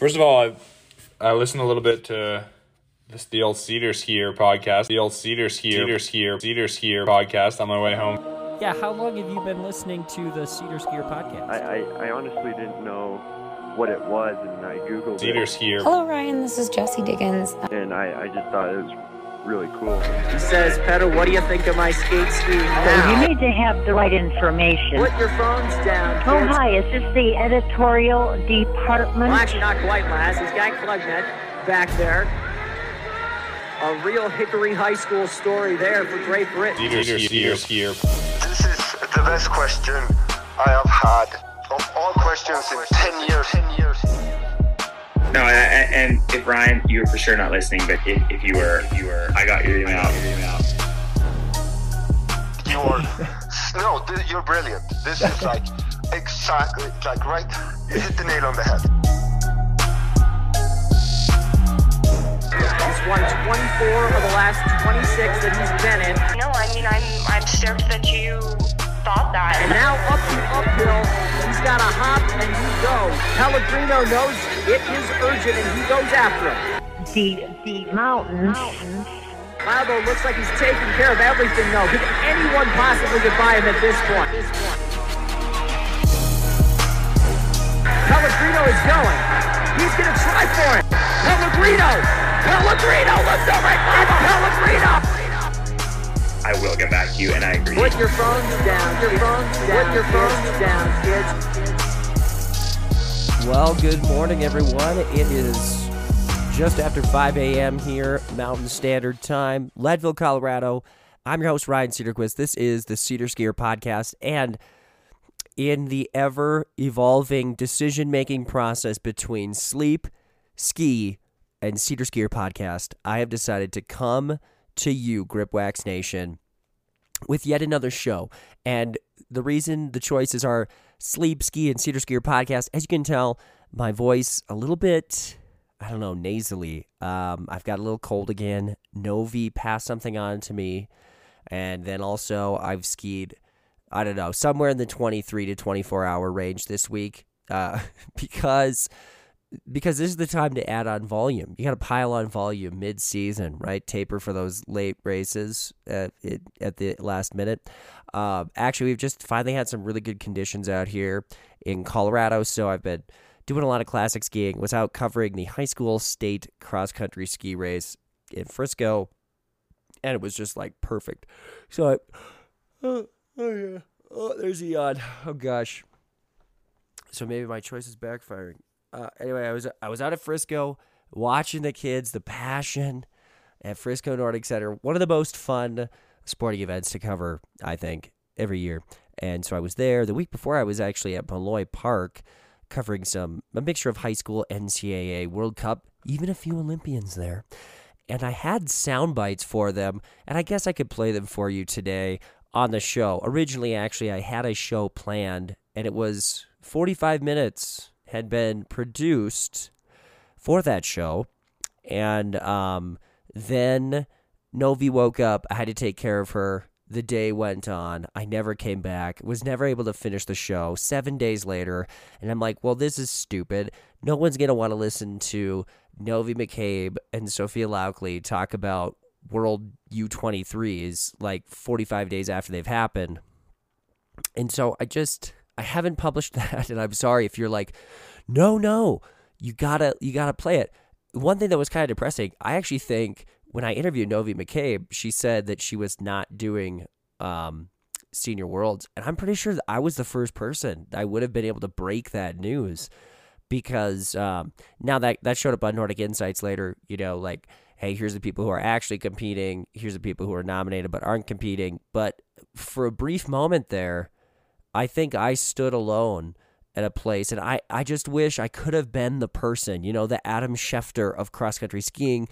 First of all, I listened a little bit to the old SederSkier podcast. The old SederSkier podcast on my way home. Yeah, how long have you been listening to the SederSkier podcast? I honestly didn't know what it was, and I Googled SederSkier. Hello, Ryan. This is Jesse Diggins. And I just thought it was really cool. He says, Pedro, what do you think of my skate skiing now? So you need to have the right information. Put your phones down. Oh, kids. Hi, is this the editorial department? Well, actually, not quite, lass. It's Guy Klugnet back there. A real Hickory High School story there for Great Britain. SederSkier. This is the best question I have had of all questions in 10 years. No, and if Ryan, you were for sure not listening, but if you were, I got your email. You're brilliant. This is like exactly, like right, you hit the nail on the head. He's won 24 of the last 26 that he's been in. No, I mean, I'm stoked that you thought that. And now up the uphill, he's got a hop and you go. Pellegrino knows it is urgent and he goes after him. The mountains. Klæbo looks like he's taking care of everything though. Could anyone possibly get by him at this point? Pellegrino is going. He's gonna try for it. Pellegrino looks over at Klæbo. I will get back to you, and I agree. Put your phones down. Put your phones down, kids. Well, good morning, everyone. It is just after 5 a.m. here, Mountain Standard Time, Leadville, Colorado. I'm your host, Ryan Cederquist. This is the SederSkier Podcast, and in the ever-evolving decision-making process between sleep, ski, and SederSkier Podcast, I have decided to come to you, Grip Wax Nation, with yet another show. And the reason the choices are Sleep, Ski, and SederSkier Podcast, as you can tell, my voice a little bit, I don't know, nasally. I've got a little cold again. Novie passed something on to me. And then also I've skied, I don't know, somewhere in the 23 to 24-hour range this week because this is the time to add on volume. You got to pile on volume mid-season, right? Taper for those late races at the last minute. Actually, we've just finally had some really good conditions out here in Colorado, so I've been doing a lot of classic skiing. Was out covering the high school state cross-country ski race in Frisco, and it was just, like, perfect. So there's Eon. Oh, gosh. So maybe my choice is backfiring. Anyway, I was out at Frisco watching the kids, the passion at Frisco Nordic Center, one of the most fun sporting events to cover, I think, every year. And so I was there. The week before, I was actually at Malloy Park covering a mixture of high school, NCAA, World Cup, even a few Olympians there. And I had sound bites for them, and I guess I could play them for you today on the show. Originally, actually, I had a show planned, and it was 45 minutes had been produced for that show, and then Novie woke up. I had to take care of her. The day went on. I never came back, was never able to finish the show 7 days later, and I'm like, well, this is stupid. No one's going to want to listen to Novie McCabe and Sophia Laukli talk about World U23s like 45 days after they've happened, and so I haven't published that, and I'm sorry if you're like, no, you gotta play it. One thing that was kind of depressing, I actually think when I interviewed Novie McCabe, she said that she was not doing Senior Worlds, and I'm pretty sure that I was the first person I would have been able to break that news, because now that showed up on Nordic Insights later, you know, like, hey, here's the people who are actually competing, here's the people who are nominated but aren't competing. But for a brief moment there, I think I stood alone at a place, and I just wish I could have been the person, you know, the Adam Schefter of cross-country skiing,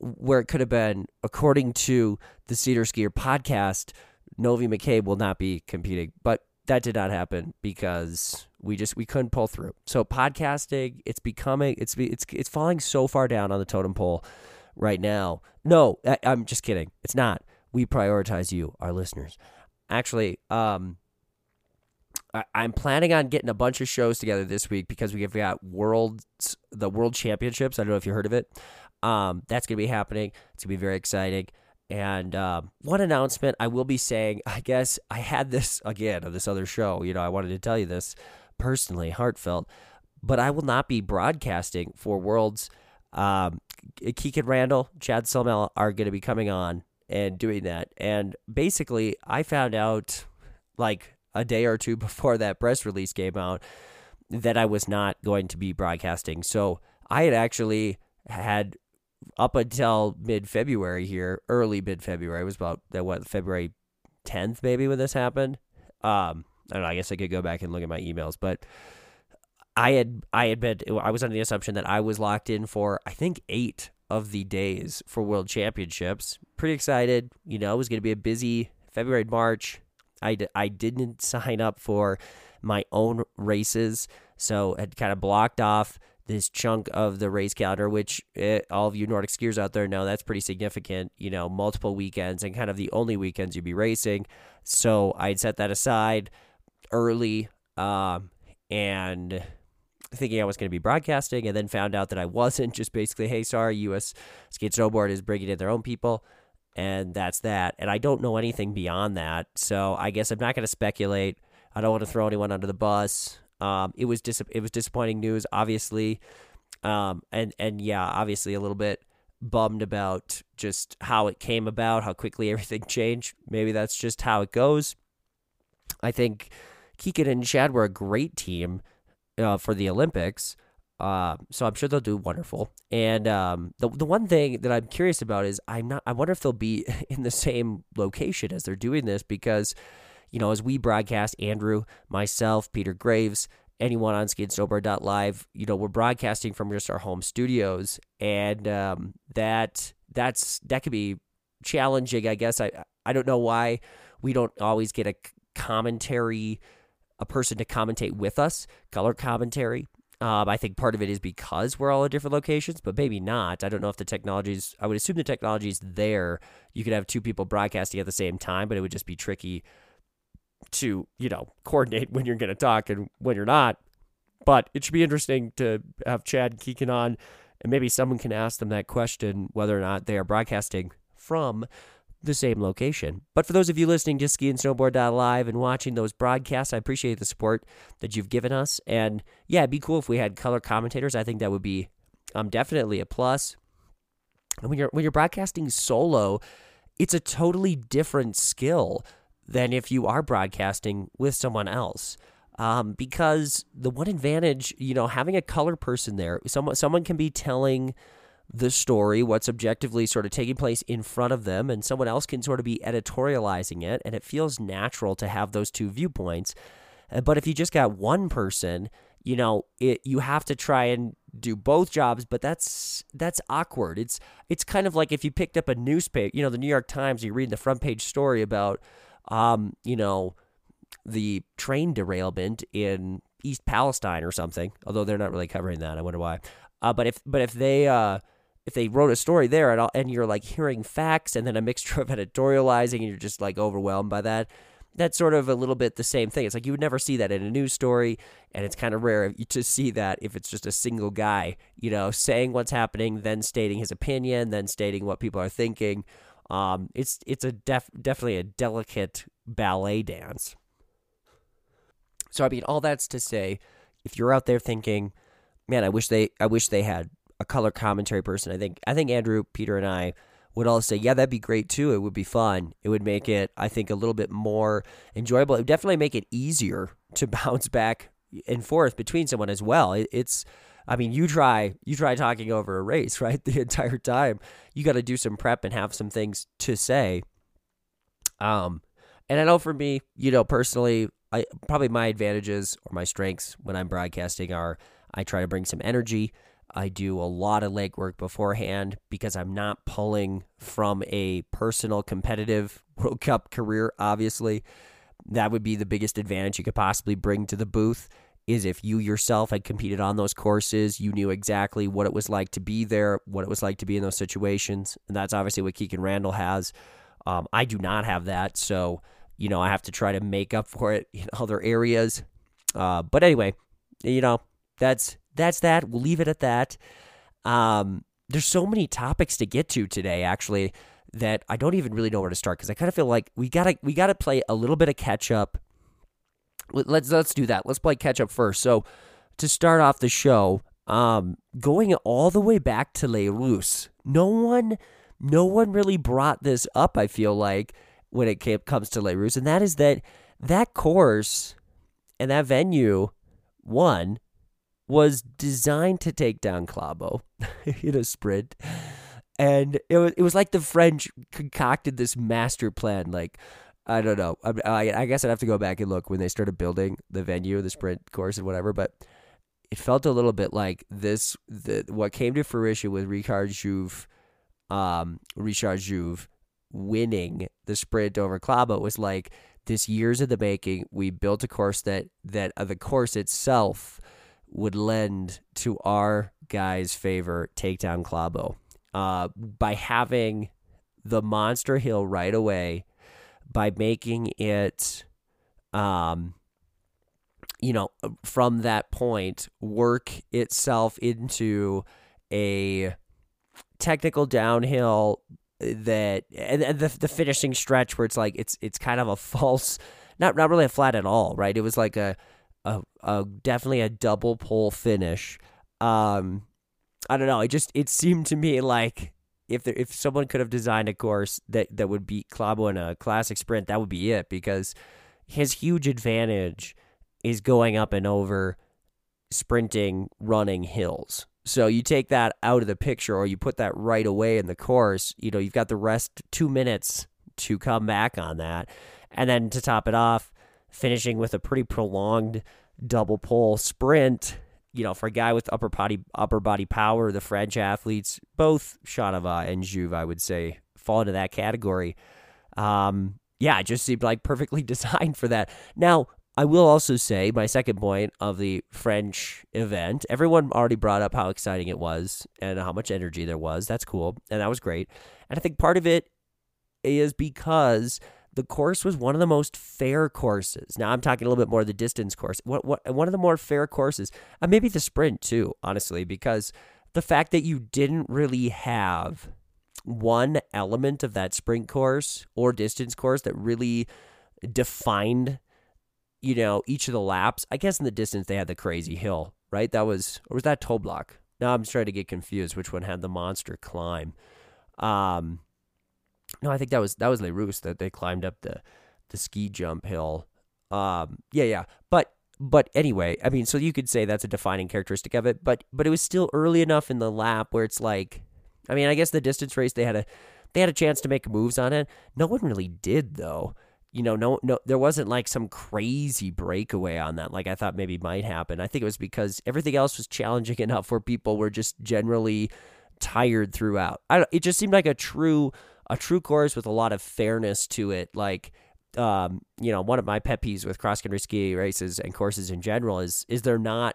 where it could have been, according to the SederSkier Podcast, Novie McCabe will not be competing. But that did not happen because we couldn't pull through. So podcasting, it's falling so far down on the totem pole right now. No, I'm just kidding. It's not. We prioritize you, our listeners. Actually, I'm planning on getting a bunch of shows together this week because we've got the World Championships. I don't know if you heard of it. That's going to be happening. It's going to be very exciting. And one announcement I will be saying, I guess I had this again on this other show. You know, I wanted to tell you this personally, heartfelt, but I will not be broadcasting for Worlds. Keegan Randall, Chad Selmel are going to be coming on and doing that. And basically, I found out like a day or two before that press release came out that I was not going to be broadcasting. So I had actually had up until mid-February here, early mid-February, it was about February 10th maybe when this happened. I don't know, I guess I could go back and look at my emails, but I was under the assumption that I was locked in for, I think, 8 of the days for World Championships. Pretty excited. You know, it was going to be a busy February and March. I didn't sign up for my own races, so had kind of blocked off this chunk of the race calendar, which all of you Nordic skiers out there know that's pretty significant, you know, multiple weekends and kind of the only weekends you'd be racing. So I'd set that aside early and thinking I was going to be broadcasting, and then found out that I wasn't. Just basically, hey, sorry, U.S. Skate Snowboard is bringing in their own people, and that's that. And I don't know anything beyond that, so I guess I'm not going to speculate. I don't want to throw anyone under the bus. It was disappointing news, obviously, and yeah, obviously a little bit bummed about just how it came about, how quickly everything changed. Maybe that's just how it goes. I think Keegan and Chad were a great team for the Olympics, so I'm sure they'll do wonderful. And the one thing that I'm curious about is I wonder if they'll be in the same location as they're doing this, because, you know, as we broadcast, Andrew, myself, Peter Graves, anyone on SkiandSnowboard.live, you know, we're broadcasting from just our home studios, and that could be challenging, I guess. I don't know why we don't always get a person to commentate with us, color commentary. I think part of it is because we're all at different locations, but maybe not. I don't know if the technology's, I would assume the technology's there. You could have two people broadcasting at the same time, but it would just be tricky to, you know, coordinate when you're going to talk and when you're not. But it should be interesting to have Chad and Keegan on, and maybe someone can ask them that question, whether or not they are broadcasting from the same location. But for those of you listening to SkiandSnowboard.live and watching those broadcasts, I appreciate the support that you've given us. And yeah, it'd be cool if we had color commentators. I think that would be definitely a plus. And when you're broadcasting solo, it's a totally different skill than if you are broadcasting with someone else. Because the one advantage, you know, having a color person there, someone can be telling the story, what's objectively sort of taking place in front of them, and someone else can sort of be editorializing it, and it feels natural to have those two viewpoints. But if you just got one person, you know, you have to try and do both jobs, but that's awkward. It's kind of like if you picked up a newspaper, you know, the New York Times, you read the front page story about you know, the train derailment in East Palestine or something, although they're not really covering that. I wonder why. But if they wrote a story there at all, and you're like hearing facts and then a mixture of editorializing, and you're just like overwhelmed by that, that's sort of a little bit the same thing. It's like you would never see that in a news story, and it's kind of rare to see that if it's just a single guy, you know, saying what's happening, then stating his opinion, then stating what people are thinking. It's a definitely a delicate ballet dance. So I mean, all that's to say, if you're out there thinking, man, I wish they had a color commentary person, I think Andrew, Peter, and I would all say, yeah, that'd be great too. It would be fun. It would make it, I think, a little bit more enjoyable. It would definitely make it easier to bounce back and forth between someone as well. It's I mean, you try talking over a race, right? The entire time you got to do some prep and have some things to say. And I know for me, you know, personally, probably my advantages or my strengths when I'm broadcasting are I try to bring some energy. I do a lot of legwork beforehand because I'm not pulling from a personal competitive World Cup career. Obviously, that would be the biggest advantage you could possibly bring to the booth. Is if you yourself had competed on those courses, you knew exactly what it was like to be there, what it was like to be in those situations. And that's obviously what Keegan Randall has. I do not have that, so you know, I have to try to make up for it in other areas. But anyway, you know, that's that. We'll leave it at that. There's so many topics to get to today, actually, that I don't even really know where to start, because I kind of feel like we gotta play a little bit of catch up. Let's do that. Let's play catch up first. So to start off the show, going all the way back to Les Rousses, no one really brought this up, I feel like, when it comes to Les Rousses, and that is that course and that venue, one, was designed to take down Klæbo in a sprint. And it was like the French concocted this master plan. Like, I don't know. I guess I'd have to go back and look when they started building the venue, the sprint course and whatever. But it felt a little bit like this, what came to fruition with Richard Jouve winning the sprint over Klæbo was like, this years in the making. We built a course that the course itself would lend to our guys' favor, take down Klæbo. By having the monster hill right away, by making it, from that point, work itself into a technical downhill and the finishing stretch where it's like, it's kind of a false, not really a flat at all, right? It was like a definitely a double pole finish. I don't know. It seemed to me like if someone could have designed a course that would beat Klæbo in a classic sprint, that would be it, because his huge advantage is going up and over sprinting, running hills. So you take that out of the picture, or you put that right away in the course, you know, you've got the rest 2 minutes to come back on that. And then to top it off, finishing with a pretty prolonged double pole sprint. You know, for a guy with upper body power, the French athletes, both Chanova and Jouve, I would say, fall into that category. It just seemed like perfectly designed for that. Now, I will also say, my second point of the French event, everyone already brought up how exciting it was and how much energy there was. That's cool, and that was great. And I think part of it is because the course was one of the most fair courses. Now I'm talking a little bit more of the distance course. One of the more fair courses, and maybe the sprint too, honestly, because the fact that you didn't really have one element of that sprint course or distance course that really defined, you know, each of the laps. I guess in the distance they had the crazy hill, right? That was, or was that Toblach? Now I'm starting to get confused which one had the monster climb. No, I think that was Les Rousses that they climbed up the ski jump hill. But anyway, I mean, so you could say that's a defining characteristic of it. But it was still early enough in the lap where it's like, I mean, I guess the distance race they had a chance to make moves on it. No one really did though. You know, no, there wasn't like some crazy breakaway on that, like I thought maybe might happen. I think it was because everything else was challenging enough where people were just generally tired throughout. It just seemed like a true course with a lot of fairness to it. Like, one of my pet peeves with cross country ski races and courses in general is they're not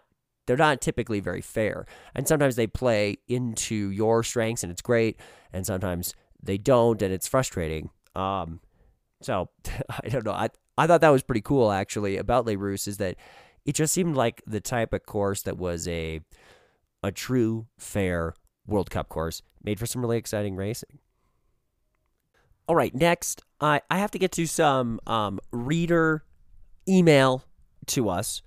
typically very fair. And sometimes they play into your strengths and it's great. And sometimes they don't, and it's frustrating. So I don't know. I thought that was pretty cool actually about Les Rousses, is that it just seemed like the type of course that was a true fair World Cup course, made for some really exciting racing. All right, next, I have to get to some reader email to us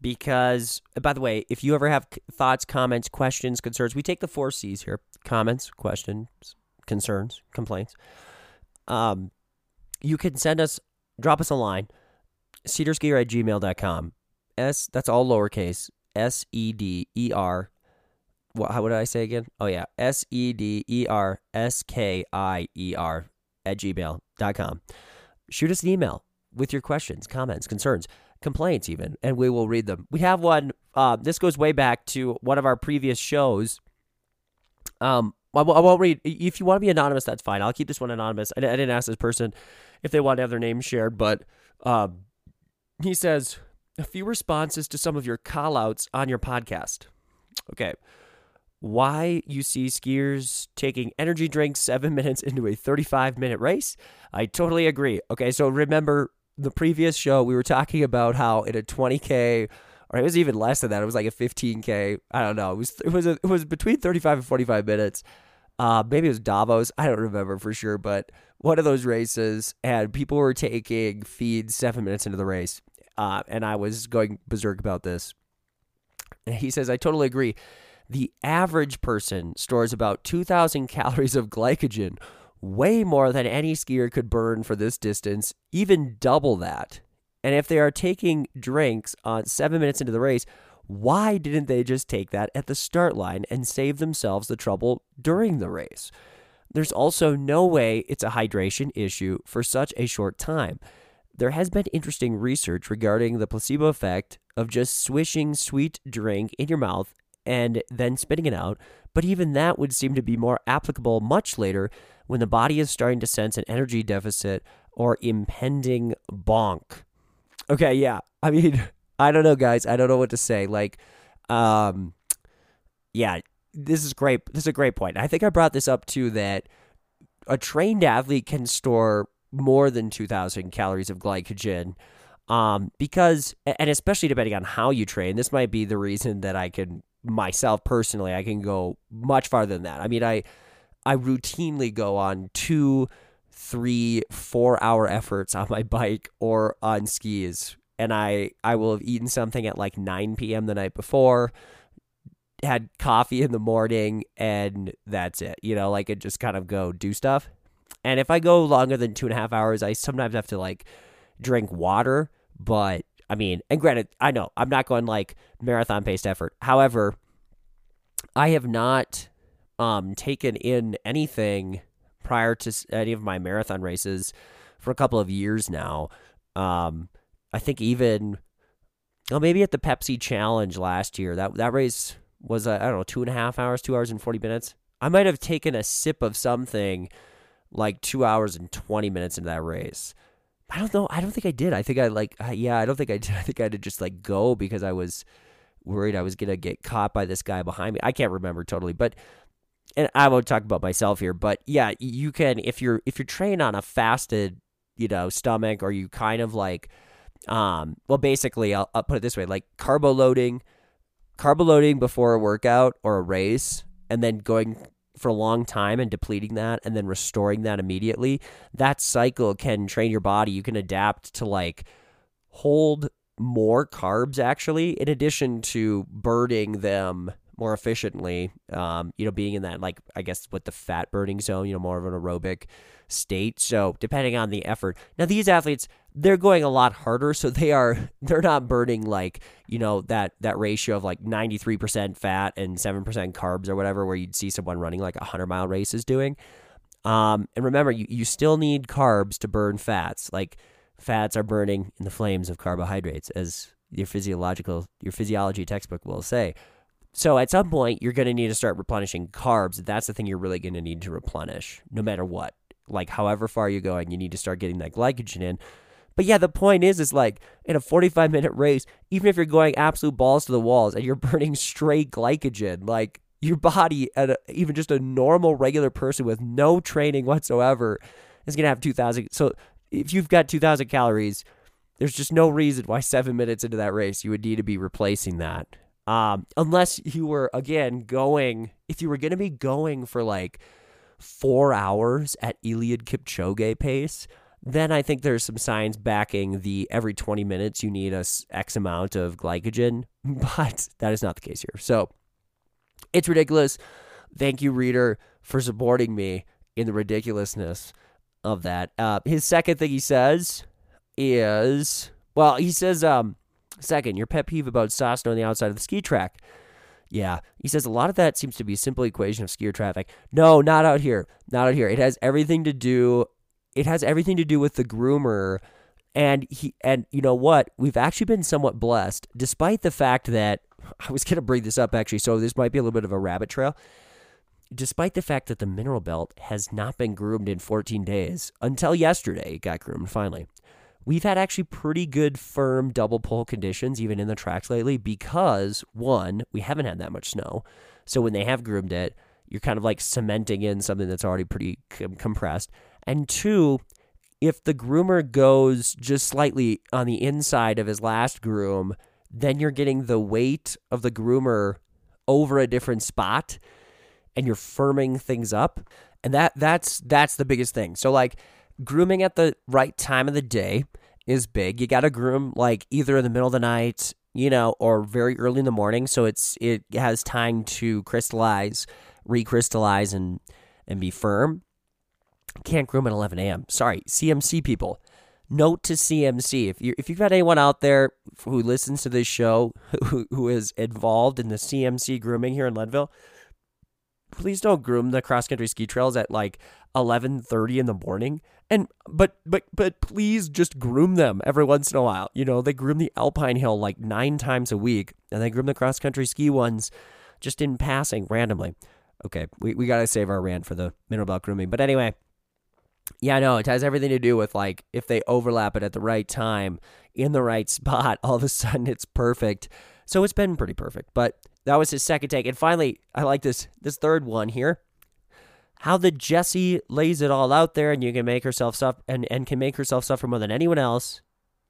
because, by the way, if you ever have thoughts, comments, questions, concerns, we take the 4 C's here. Comments, questions, concerns, complaints. You can send us, drop us a line, SederSkier@gmail.com. That's all lowercase, SEDER. How would I say again? Oh, yeah, SEDERSKIER. @gmail.com. Shoot us an email with your questions, comments, concerns, complaints even, and we will read them. We have one. This goes way back to one of our previous shows. I won't read. If you want to be anonymous, that's fine. I'll keep this one anonymous. I didn't ask this person if they want to have their name shared, but he says, a few responses to some of your call-outs on your podcast. Okay. why you see skiers taking energy drinks 7 minutes into a 35-minute race. I totally agree. Okay, so remember the previous show, we were talking about how in a 20K, or it was even less than that, it was like a 15K, I don't know, it was between 35 and 45 minutes. Maybe it was Davos, I don't remember for sure, but one of those races, and people were taking feeds 7 minutes into the race, and I was going berserk about this. And he says, I totally agree. The average person stores about 2,000 calories of glycogen, way more than any skier could burn for this distance, even double that. And if they are taking drinks on 7 minutes into the race, why didn't they just take that at the start line and save themselves the trouble during the race? There's also no way it's a hydration issue for such a short time. There has been interesting research regarding the placebo effect of just swishing sweet drink in your mouth and then spitting it out, but even that would seem to be more applicable much later when the body is starting to sense an energy deficit or impending bonk. Okay, yeah, I mean, I don't know, guys. I don't know what to say. Like, yeah, this is great. This is a great point. I think I brought this up, too, that a trained athlete can store more than 2,000 calories of glycogen, because, and especially depending on how you train, this might be the reason that I can, myself personally, I can go much farther than that. I mean, I routinely go on 2, 3, 4 hour efforts on my bike or on skis, and I will have eaten something at like 9 p.m. the night before, had coffee in the morning, and that's it. You know, like, I just kind of go do stuff. And if I go longer than 2.5 hours, I sometimes have to, like, drink water. But, I mean, and granted, I know I'm not going, like, marathon-paced effort. However, I have not taken in anything prior to any of my marathon races for a couple of years now. I think even, oh, maybe at the Pepsi Challenge last year, that race was, I don't know, 2.5 hours, 2 hours and 40 minutes. I might have taken a sip of something like 2 hours and 20 minutes into that race. I don't know. I don't think I did. I think I like, yeah, I don't think I did. I think I had to just like go because I was worried I was going to get caught by this guy behind me. I can't remember totally, but, and I won't talk about myself here, but yeah, you can, if you're trained on a fasted, you know, stomach, or you kind of like, well, basically I'll put it this way, like carbo loading before a workout or a race, and then going for a long time and depleting that and then restoring that immediately, that cycle can train your body. You can adapt to like hold more carbs actually, in addition to burning them more efficiently, you know, being in that, like, I guess with the fat burning zone, you know, more of an aerobic state. So depending on the effort. Now these athletes, they're going a lot harder. So they're not burning like, you know, that ratio of like 93% fat and 7% carbs or whatever, where you'd see someone running like 100-mile race is doing. And remember, you still need carbs to burn fats. Like fats are burning in the flames of carbohydrates, as your physiology textbook will say. So at some point, you're going to need to start replenishing carbs. That's the thing you're really going to need to replenish, no matter what. Like, however far you're going, you need to start getting that glycogen in. But yeah, the point is like, in a 45-minute race, even if you're going absolute balls to the walls and you're burning straight glycogen, like, your body, even just a normal, regular person with no training whatsoever, is going to have 2,000. So if you've got 2,000 calories, there's just no reason why 7 minutes into that race you would need to be replacing that. Unless you were, again, going for like 4 hours at Eliud Kipchoge pace, then I think there's some science backing the every 20 minutes you need X amount of glycogen, but that is not the case here. So it's ridiculous. Thank you, reader, for supporting me in the ridiculousness of that. His second thing he says is, well, he says, second, your pet peeve about Sosno on the outside of the ski track. Yeah, he says a lot of that seems to be a simple equation of skier traffic. No, not out here. Not out here. It has everything to do with the groomer. And you know what? We've actually been somewhat blessed, despite the fact that I was going to bring this up actually, so this might be a little bit of a rabbit trail. Despite the fact that the Mineral Belt has not been groomed in 14 days, until yesterday it got groomed finally. We've had actually pretty good firm double pole conditions even in the tracks lately because, one, we haven't had that much snow. So when they have groomed it, you're kind of like cementing in something that's already pretty compressed. And two, if the groomer goes just slightly on the inside of his last groom, then you're getting the weight of the groomer over a different spot and you're firming things up. And that's the biggest thing. So like grooming at the right time of the day is big. You got to groom like either in the middle of the night, you know, or very early in the morning. So it has time to crystallize, recrystallize and be firm. Can't groom at 11 a.m. Sorry, CMC people. Note to CMC, if you've got anyone out there who listens to this show who is involved in the CMC grooming here in Leadville, please don't groom the cross-country ski trails at like 11:30 in the morning. And but please just groom them every once in a while. You know, they groom the Alpine Hill like 9 times a week, and they groom the cross-country ski ones just in passing randomly. Okay, we got to save our rant for the Mineral Belt grooming. But anyway, yeah, no, it has everything to do with like if they overlap it at the right time, in the right spot, all of a sudden it's perfect. So it's been pretty perfect, but that was his second take. And finally, I like this third one here. How the Jesse lays it all out there, and you can make herself suffer and can make herself suffer more than anyone else.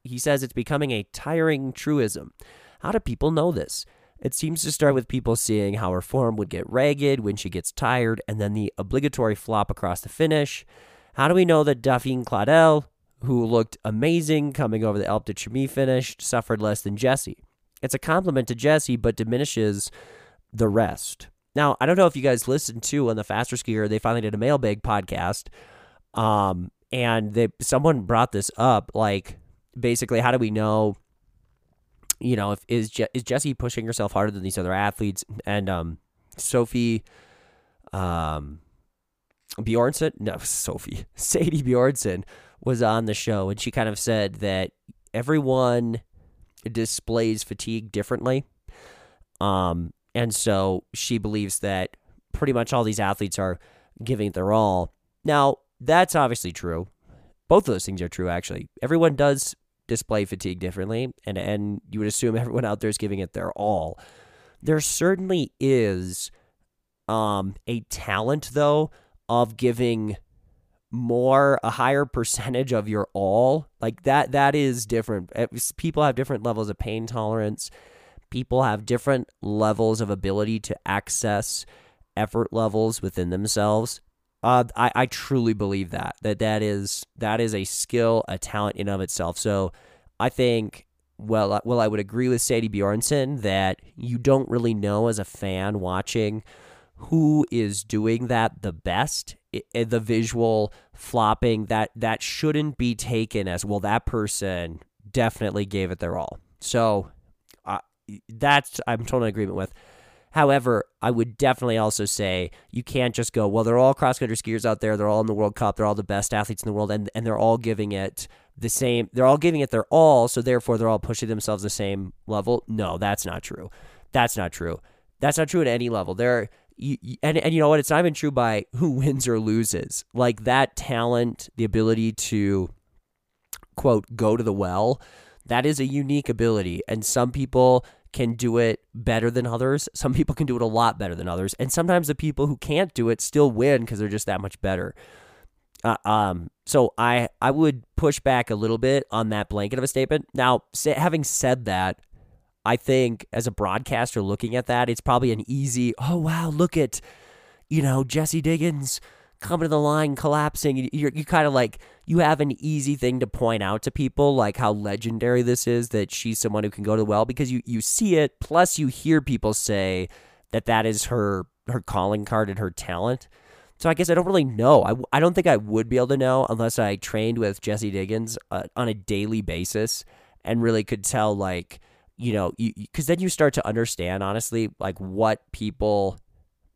He says it's becoming a tiring truism. How do people know this? It seems to start with people seeing how her form would get ragged when she gets tired, and then the obligatory flop across the finish. How do we know that Daphne Claudel, who looked amazing coming over the Alpe de Chimie finish, suffered less than Jesse? It's a compliment to Jesse, but diminishes the rest. Now, I don't know if you guys listened to on the Faster Skier, they finally did a mailbag podcast, and someone brought this up, like, basically, how do we know, you know, is Jesse pushing herself harder than these other athletes? And Sophie, Bjornsen, no, Sophie, Sadie Bjornsen was on the show, and she kind of said that everyone displays fatigue differently. And so she believes that pretty much all these athletes are giving it their all. Now, that's obviously true. Both of those things are true, actually. Everyone does display fatigue differently, and you would assume everyone out there is giving it their all. There certainly is a talent, though, of giving a higher percentage of your all. Like that is different. People have different levels of pain tolerance. People have different levels of ability to access effort levels within themselves. I truly believe that is a skill, a talent in of itself. So I think, well, I would agree with Sadie Bjornsen that you don't really know as a fan watching who is doing that the best. The visual flopping, that shouldn't be taken as, well, that person definitely gave it their all. So that's, I'm totally in agreement with. However, I would definitely also say you can't just go, well, they're all cross-country skiers out there, they're all in the World Cup, they're all the best athletes in the world, and they're all giving it the same, they're all giving it their all, so therefore they're all pushing themselves the same level. No, that's not true. That's not true. That's not true at any level. And you know what? It's not even true by who wins or loses. Like that talent, the ability to, quote, go to the well, that is a unique ability. And some people can do it better than others. Some people can do it a lot better than others. And sometimes the people who can't do it still win because they're just that much better. So I would push back a little bit on that blanket of a statement. Now, having said that, I think as a broadcaster looking at that, it's probably an easy, oh, wow, look at, you know, Jesse Diggins coming to the line, collapsing. You kind of like, you have an easy thing to point out to people, like how legendary this is, that she's someone who can go to the well, because you see it, plus you hear people say that is her calling card and her talent. So I guess I don't really know. I don't think I would be able to know unless I trained with Jesse Diggins on a daily basis and really could tell, like, you know, because then you start to understand, honestly, like what people,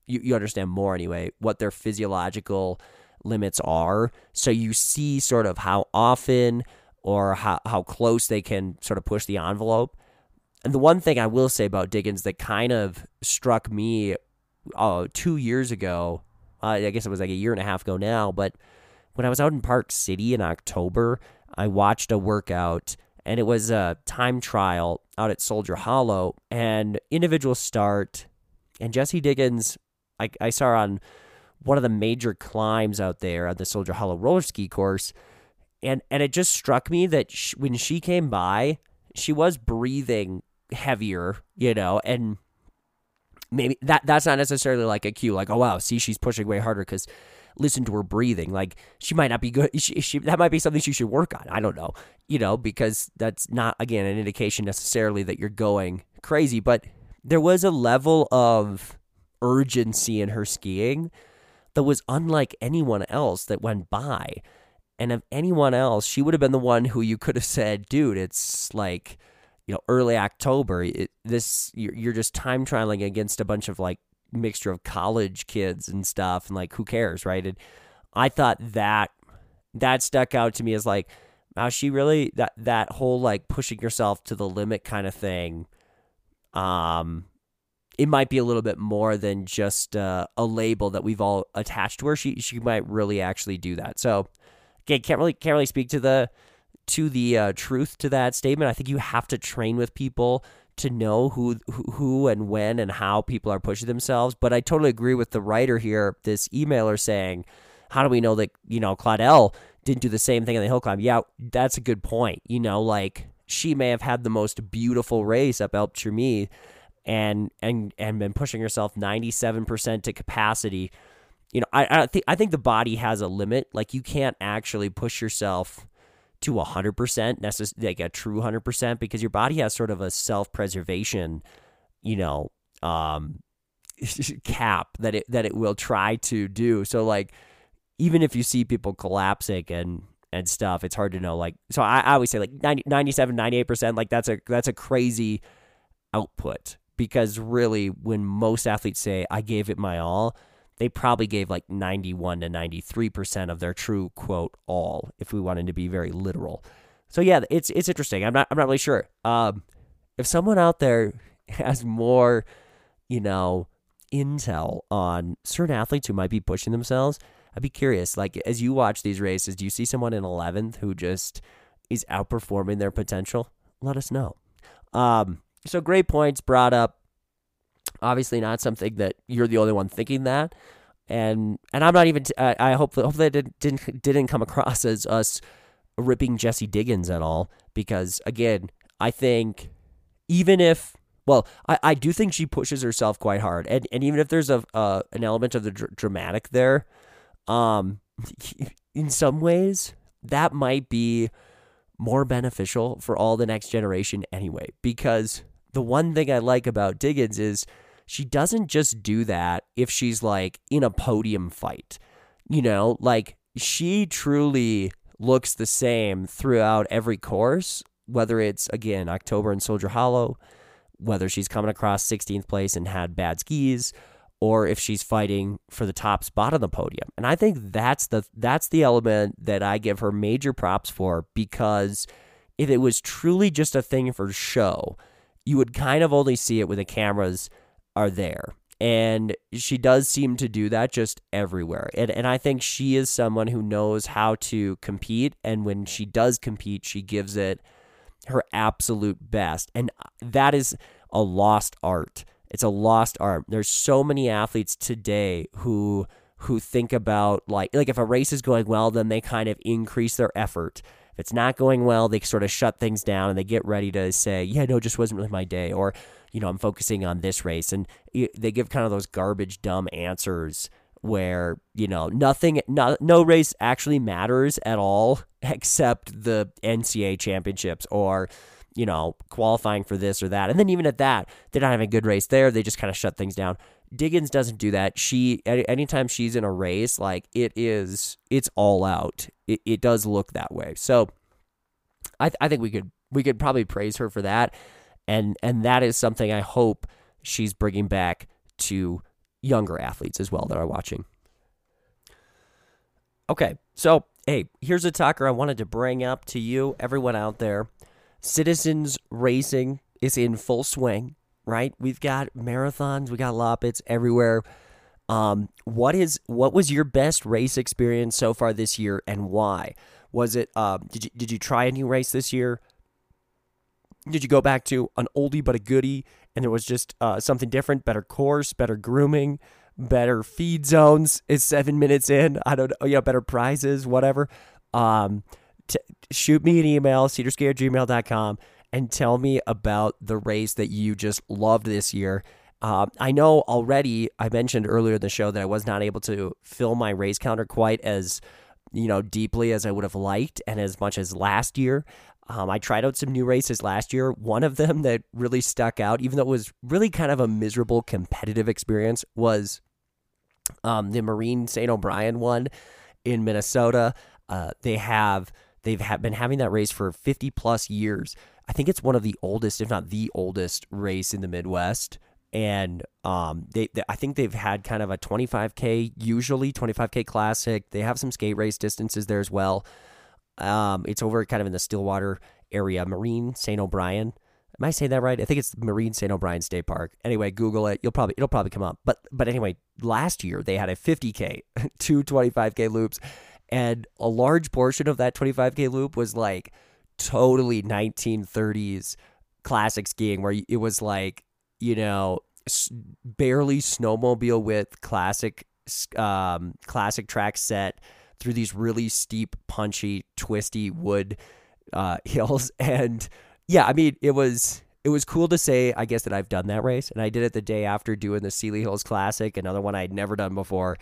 you understand more anyway, what their physiological limits are. So you see sort of how often or how close they can sort of push the envelope. And the one thing I will say about Diggins that kind of struck me 2 years ago, I guess it was like 1.5 years ago now, but when I was out in Park City in October, I watched a workout. And it was a time trial out at Soldier Hollow, and individual start, And Jesse Diggins, I saw on one of the major climbs out there on the Soldier Hollow roller ski course, and it just struck me that when she came by, she was breathing heavier, you know, and maybe that's not necessarily like a cue, like, oh, wow, see, she's pushing way harder because listen to her breathing. Like, she might not be good. That might be something she should work on. I don't know, you know, because that's not, again, an indication necessarily that you're going crazy. But there was a level of urgency in her skiing that was unlike anyone else that went by. And of anyone else, she would have been the one who you could have said, dude, it's like, you know, early October, you're just time trialing against a bunch of like mixture of college kids and stuff. And like, who cares? Right. And I thought that stuck out to me as like, wow, she really, that whole like pushing yourself to the limit kind of thing. It might be a little bit more than just a label that we've all attached to her. She might really actually do that. So again, can't really speak to the truth to that statement. I think you have to train with people to know who and when and how people are pushing themselves. But I totally agree with the writer here, this emailer saying, how do we know that, you know, Claudel didn't do the same thing on the hill climb? Yeah, that's a good point. You know, like, she may have had the most beautiful race up Alpe Churmy and been pushing herself 97% to capacity. You know, I think the body has a limit. Like, you can't actually push yourself to 100%, like a true 100%, because your body has sort of a self-preservation, you know, cap that it will try to do. So like, even if you see people collapsing and stuff, it's hard to know. Like, so I always say like 97, 98%, like that's a crazy output, because really when most athletes say I gave it my all, they probably gave like 91 to 93% of their true quote all, if we wanted to be very literal. So yeah, it's interesting. I'm not really sure. If someone out there has more, you know, intel on certain athletes who might be pushing themselves, I'd be curious. Like, as you watch these races, do you see someone in 11th who just is outperforming their potential? Let us know. So great points brought up. Obviously not something that you're the only one thinking that, and I'm not even. I hopefully that didn't come across as us ripping Jesse Diggins at all, because again, I think even if, well, I do think she pushes herself quite hard, and even if there's an element of the dramatic there, in some ways that might be more beneficial for all the next generation anyway, because the one thing I like about Diggins is, she doesn't just do that if she's like in a podium fight, you know, like she truly looks the same throughout every course, whether it's again, October in Soldier Hollow, whether she's coming across 16th place and had bad skis, or if she's fighting for the top spot on the podium. And I think that's the element that I give her major props for, because if it was truly just a thing for show, you would kind of only see it when the cameras are there. And she does seem to do that just everywhere. And I think she is someone who knows how to compete. And when she does compete, she gives it her absolute best. And that is a lost art. It's a lost art. There's so many athletes today who think about like if a race is going well, then they kind of increase their effort. If it's not going well, they sort of shut things down and they get ready to say, yeah, no, just wasn't really my day. Or, you know, I'm focusing on this race. And they give kind of those garbage, dumb answers where, you know, no race actually matters at all except the NCAA championships or, you know, qualifying for this or that. And then even at that, they're not having a good race there. They just kind of shut things down. Diggins doesn't do that. She, anytime she's in a race, like it's all out. It does look that way. So I think we could probably praise her for that. And that is something I hope she's bringing back to younger athletes as well that are watching. Okay. So, hey, here's a talker I wanted to bring up to you, everyone out there. Citizens racing is in full swing, right? We've got marathons, we got loppets everywhere. What was your best race experience so far this year, and why? Was it? Did you try a new race this year? did you go back to an oldie but a goodie, and there was just something different, better course, better grooming, better feed zones is 7 minutes in, I don't know, yeah, better prizes, whatever. Shoot me an email, cedarski@gmail.com, and tell me about the race that you just loved this year. I know already I mentioned earlier in the show that I was not able to fill my race counter quite as, you know, deeply as I would have liked and as much as last year. I tried out some new races last year. One of them that really stuck out, even though it was really kind of a miserable competitive experience, was the Marine St. O'Brien one in Minnesota. They've been having that race for 50 plus years. I think it's one of the oldest, if not the oldest, race in the Midwest. And I think they've had kind of a 25K, usually 25K classic. They have some skate race distances there as well. It's over kind of in the Stillwater area, Marine St. O'Brien. Am I saying that right? I think it's Marine St. O'Brien State Park. Anyway, Google it. It'll probably come up. But anyway, last year they had a 50K, two 25K loops, and a large portion of that 25K loop was like totally 1930s classic skiing, where it was like, you know, barely snowmobile width classic track set through these really steep, punchy, twisty wood hills. And yeah, I mean, it was cool to say, I guess, that I've done that race. And I did it the day after doing the Seeley Hills Classic, another one I'd never done before.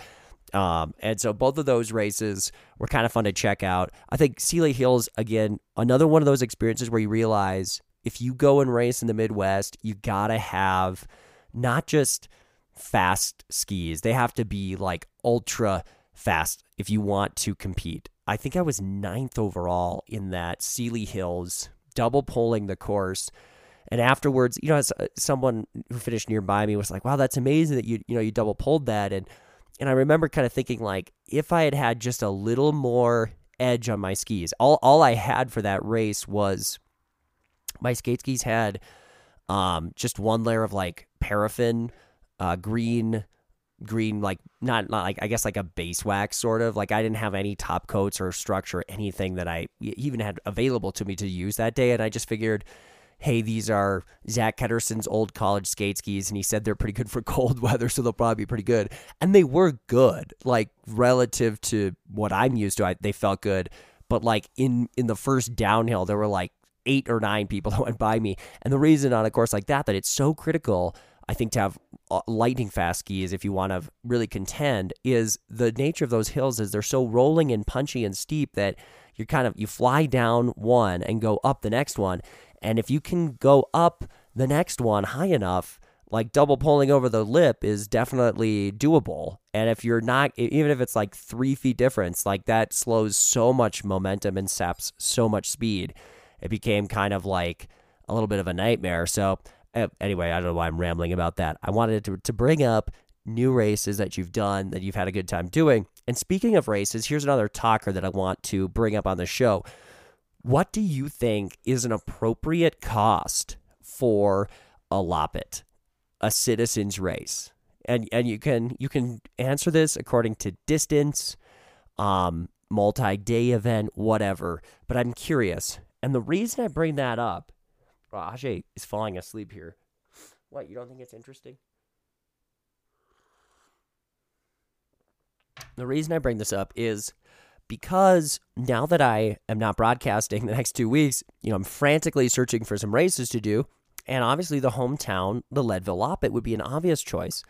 And so both of those races were kind of fun to check out. I think Seeley Hills, again, another one of those experiences where you realize if you go and race in the Midwest, you got to have not just fast skis. They have to be like ultra fast if you want to compete. I think I was 9th overall in that Seeley Hills, double polling the course. And afterwards, you know, someone who finished nearby me was like, wow, that's amazing that you double polled that. And I remember kind of thinking, like, if I had just a little more edge on my skis, all I had for that race was my skate skis had just one layer of like paraffin, green, like not like, I guess, like a base wax sort of. Like, I didn't have any top coats or structure or anything that I even had available to me to use that day. And I just figured, hey, these are Zach Ketterson's old college skate skis, and he said they're pretty good for cold weather, so they'll probably be pretty good. And they were good, like relative to what I'm used to. They felt good, but like in the first downhill, there were like 8 or 9 people that went by me. And the reason on a course like that it's so critical, I think, to have lightning fast skis if you want to really contend, is the nature of those hills is they're so rolling and punchy and steep that you're kind of, you fly down one and go up the next one. And if you can go up the next one high enough, like double pulling over the lip is definitely doable. And if you're not, even if it's like 3 feet difference, like that slows so much momentum and saps so much speed. It became kind of like a little bit of a nightmare. So anyway, I don't know why I'm rambling about that. I wanted to bring up new races that you've done, that you've had a good time doing. And speaking of races, here's another talker that I want to bring up on the show. What do you think is an appropriate cost for a Loppet, a citizen's race? And you can answer this according to distance, multi-day event, whatever. But I'm curious. And the reason I bring that up, Ajay is falling asleep here. What, you don't think it's interesting? The reason I bring this up is because now that I am not broadcasting the next 2 weeks, you know, I'm frantically searching for some races to do. And obviously the hometown, the Leadville Loppet, would be an obvious choice.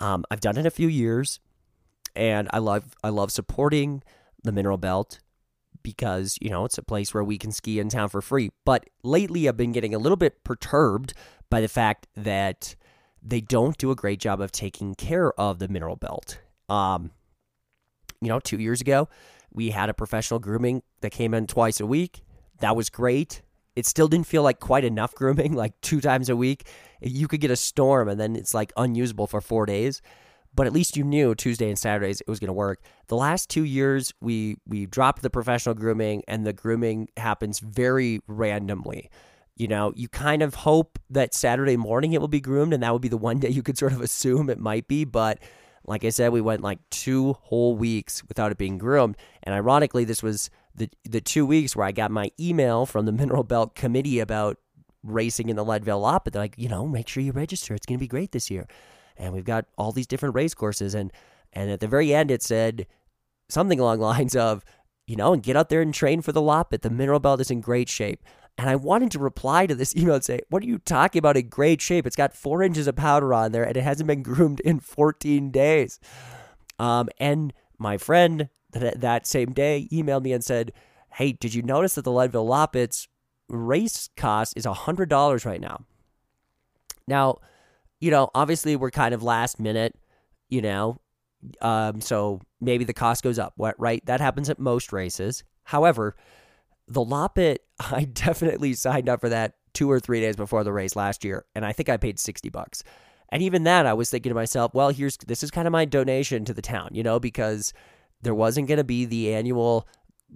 I've done it a few years, and I love supporting the Mineral Belt, because, you know, it's a place where we can ski in town for free. But lately I've been getting a little bit perturbed by the fact that they don't do a great job of taking care of the Mineral Belt. You know, 2 years ago, we had a professional grooming that came in twice a week. That was great. It still didn't feel like quite enough grooming, like 2 times a week. You could get a storm and then it's like unusable for 4 days. But at least you knew Tuesday and Saturdays it was going to work. The last 2 years, we dropped the professional grooming, and the grooming happens very randomly. You know, you kind of hope that Saturday morning it will be groomed, and that would be the one day you could sort of assume it might be. But like I said, we went like 2 whole weeks without it being groomed. And ironically, this was the 2 weeks where I got my email from the Mineral Belt Committee about racing in the Leadville Loppet. They're like, you know, make sure you register. It's going to be great this year. And we've got all these different race courses. And at the very end, it said something along the lines of, you know, and get out there and train for the Loppet. The Mineral Belt is in great shape. And I wanted to reply to this email and say, what are you talking about in great shape? It's got 4 inches of powder on there, and it hasn't been groomed in 14 days. And my friend that same day emailed me and said, hey, did you notice that the Leadville Loppet's race cost is $100 right now? Now, you know, obviously we're kind of last minute, you know, so maybe the cost goes up, right? That happens at most races. However, the Loppet, I definitely signed up for that 2 or 3 days before the race last year, and I think I paid $60. And even that, I was thinking to myself, well, this is kind of my donation to the town, you know, because there wasn't going to be the annual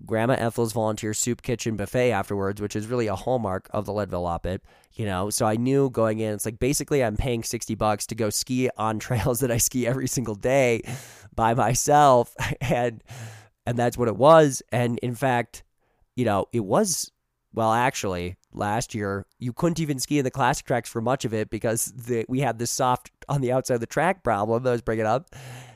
Grandma Ethel's Volunteer Soup Kitchen Buffet afterwards, which is really a hallmark of the Leadville Loppet, you know. So I knew going in, it's like basically I'm paying $60 to go ski on trails that I ski every single day by myself, and that's what it was. And in fact, you know, it was, well, actually, last year, you couldn't even ski in the classic tracks for much of it because we had this soft on the outside of the track problem that I was bringing up.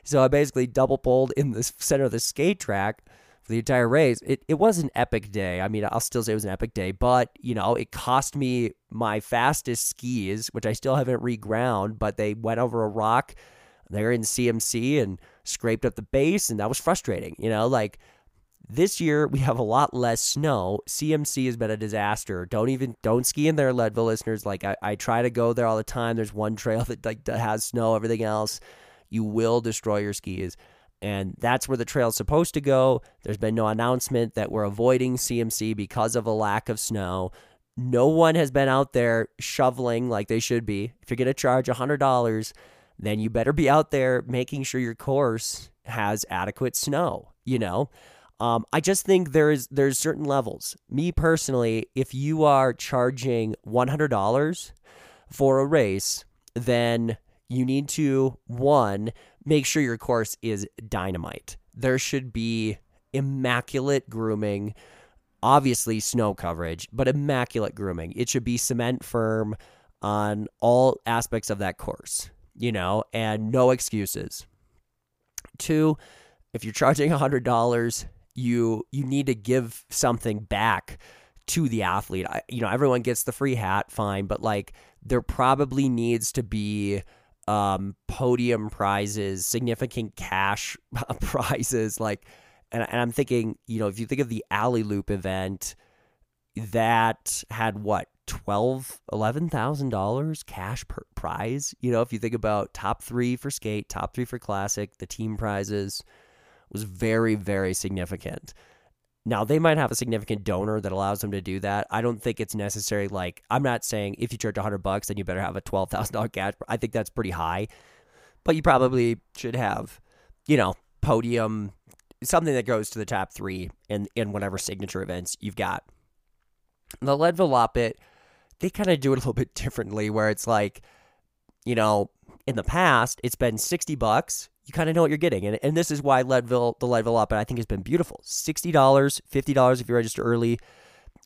So I basically double poled in the center of the skate track for the entire race. It was an epic day. I mean, I'll still say it was an epic day, but, you know, it cost me my fastest skis, which I still haven't reground, but they went over a rock there in CMC and scraped up the base, and that was frustrating, you know, like. This year, we have a lot less snow. CMC has been a disaster. Don't ski in there, Leadville listeners. Like, I try to go there all the time. There's one trail that, like, that has snow, everything else. You will destroy your skis. And that's where the trail's supposed to go. There's been no announcement that we're avoiding CMC because of a lack of snow. No one has been out there shoveling like they should be. If you're going to charge $100, then you better be out there making sure your course has adequate snow, you know? I just think there's certain levels. Me personally, if you are charging $100 for a race, then you need to, one, make sure your course is dynamite. There should be immaculate grooming, obviously snow coverage, but immaculate grooming. It should be cement firm on all aspects of that course, you know, and no excuses. Two, if you're charging $100, you need to give something back to the athlete. You know, everyone gets the free hat, fine, but like there probably needs to be podium prizes, significant cash prizes. Like, and I'm thinking, you know, if you think of the Alley Loop event that had what, $11,000 cash per prize. You know, if you think about top three for skate, top three for classic, the team prizes. Was very, very significant. Now, they might have a significant donor that allows them to do that. I don't think it's necessary. Like, I'm not saying if you charge $100, then you better have a $12,000 cash. I think that's pretty high, but you probably should have, you know, podium, something that goes to the top three in whatever signature events you've got. The Leadville Loppet, they kind of do it a little bit differently, where it's like, you know, in the past, it's been $60. You kind of know what you're getting. And this is why the Leadville Loppet, I think, has been beautiful. $60, $50 if you register early.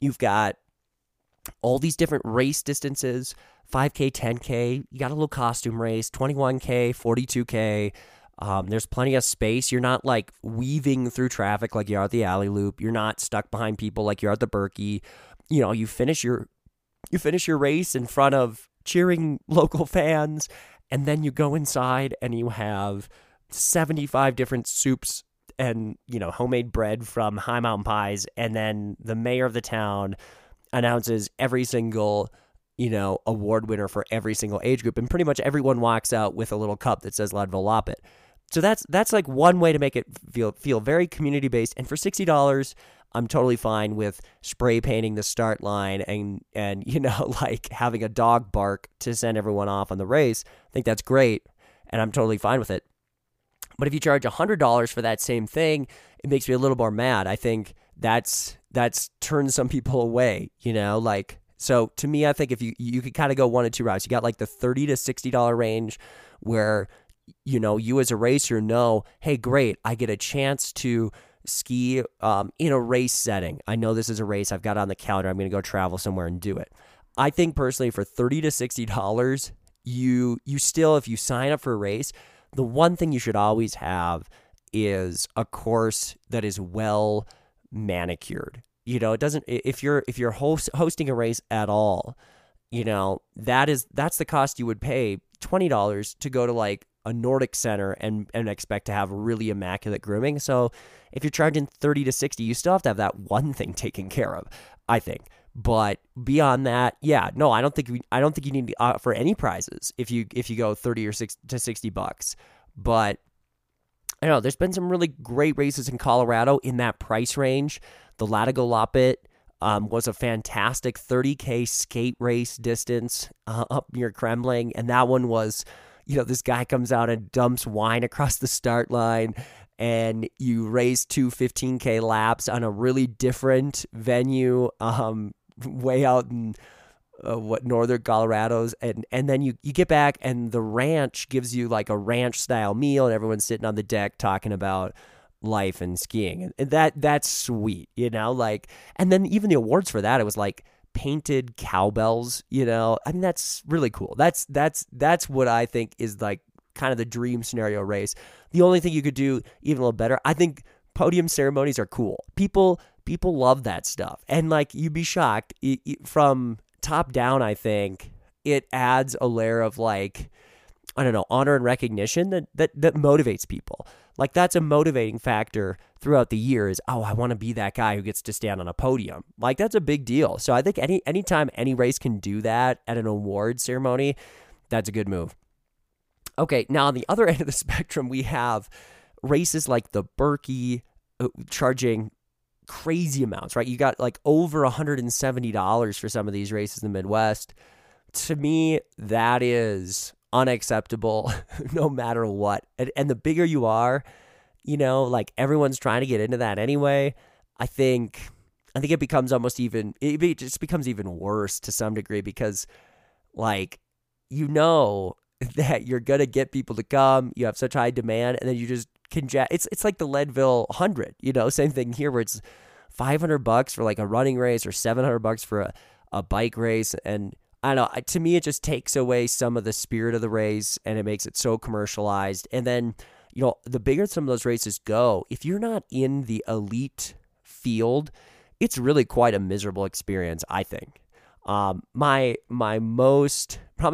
You've got all these different race distances, 5K, 10K. You got a little costume race, 21K, 42K. There's plenty of space. You're not, like, weaving through traffic like you are at the Alley Loop. You're not stuck behind people like you are at the Birkie. You know, you finish your race in front of cheering local fans, and then you go inside and you have 75 different soups and, you know, homemade bread from High Mountain Pies. And then the mayor of the town announces every single, you know, award winner for every single age group. And pretty much everyone walks out with a little cup that says Leadville Loppet. So that's like one way to make it feel very community-based. And for $60, I'm totally fine with spray painting the start line and you know, like having a dog bark to send everyone off on the race. I think that's great, and I'm totally fine with it. But if you charge $100 for that same thing, it makes me a little more mad. I think that's turned some people away, you know, like. So to me, I think if you could kind of go one of two routes. You got like the $30 to $60 range where, you know, you as a racer know, hey, great, I get a chance to ski in a race setting. I know this is a race I've got on the calendar. I'm going to go travel somewhere and do it. I think personally for $30 to $60, you still, if you sign up for a race, the one thing you should always have is a course that is well manicured. You know, it doesn't, if you're hosting a race at all, you know, that's the cost you would pay, $20 to go to like a Nordic Center and expect to have really immaculate grooming. So if you're charging 30 to 60, you still have to have that one thing taken care of, I think. But beyond that, yeah, no, I don't think you need to offer any prizes if you go 30 or $60 to $60. But I don't know, there's been some really great races in Colorado in that price range. The Leadville Loppet was a fantastic 30K skate race distance up near Kremling. And that one was, you know, this guy comes out and dumps wine across the start line, and you race two 15K laps on a really different venue, way out in northern Colorado's, and then you get back and the ranch gives you like a ranch style meal, and everyone's sitting on the deck talking about life and skiing, and that's sweet, you know, like. And then even the awards for that, it was like painted cowbells, you know. I mean, that's really cool. That's what I think is like kind of the dream scenario race. The only thing you could do even a little better, I think podium ceremonies are cool. People love that stuff. And like, you'd be shocked from top down. I think it adds a layer of like, I don't know, honor and recognition that motivates people. Like, that's a motivating factor throughout the year is, oh, I want to be that guy who gets to stand on a podium. Like, that's a big deal. So I think anytime any race can do that at an award ceremony, that's a good move. Okay, now on the other end of the spectrum, we have races like the Birkie charging crazy amounts, right? You got like over $170 for some of these races in the Midwest. To me, that is unacceptable no matter what. And the bigger you are, you know, like everyone's trying to get into that anyway. I think it becomes even worse to some degree, because like, you know, that you're going to get people to come, you have such high demand, and then you just it's like the Leadville 100, you know, same thing here where it's $500 for like a running race or $700 for a bike race. And I don't know, to me, it just takes away some of the spirit of the race, and it makes it so commercialized. And then, you know, the bigger some of those races go, if you're not in the elite field, it's really quite a miserable experience, I think. Probably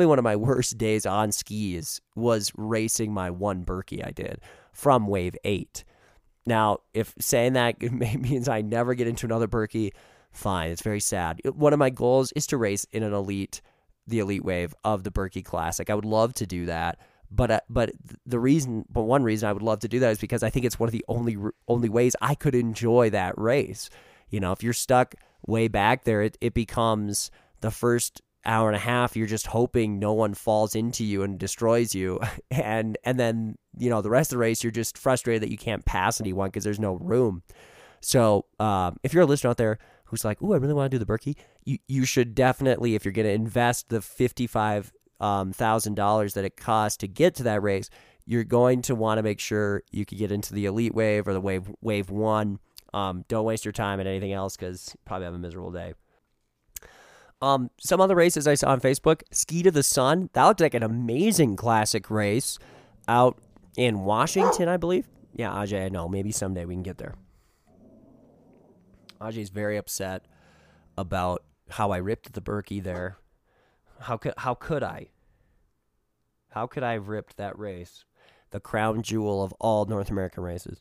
one of my worst days on skis was racing my one Birkie I did from wave 8. Now, if saying that means I never get into another Birkie, fine. It's very sad. One of my goals is to race in the elite wave of the Birkie Classic. I would love to do that. But one reason I would love to do that is because I think it's one of the only ways I could enjoy that race. You know, if you're stuck way back there, it becomes the first hour and a half, you're just hoping no one falls into you and destroys you. And then, you know, the rest of the race, you're just frustrated that you can't pass anyone because there's no room. So if you're a listener out there who's like, ooh, I really want to do the Birkie, you should definitely, if you're going to invest the $55,000 that it costs to get to that race, you're going to want to make sure you can get into the elite wave or the wave 1. Don't waste your time at anything else, because you probably have a miserable day. Some other races I saw on Facebook, Ski to the Sun. That looked like an amazing classic race out in Washington, I believe. Yeah, Ajay, I know. Maybe someday we can get there. Ajay's very upset about how I ripped the Birkie there. How could I? How could I have ripped that race? The crown jewel of all North American races.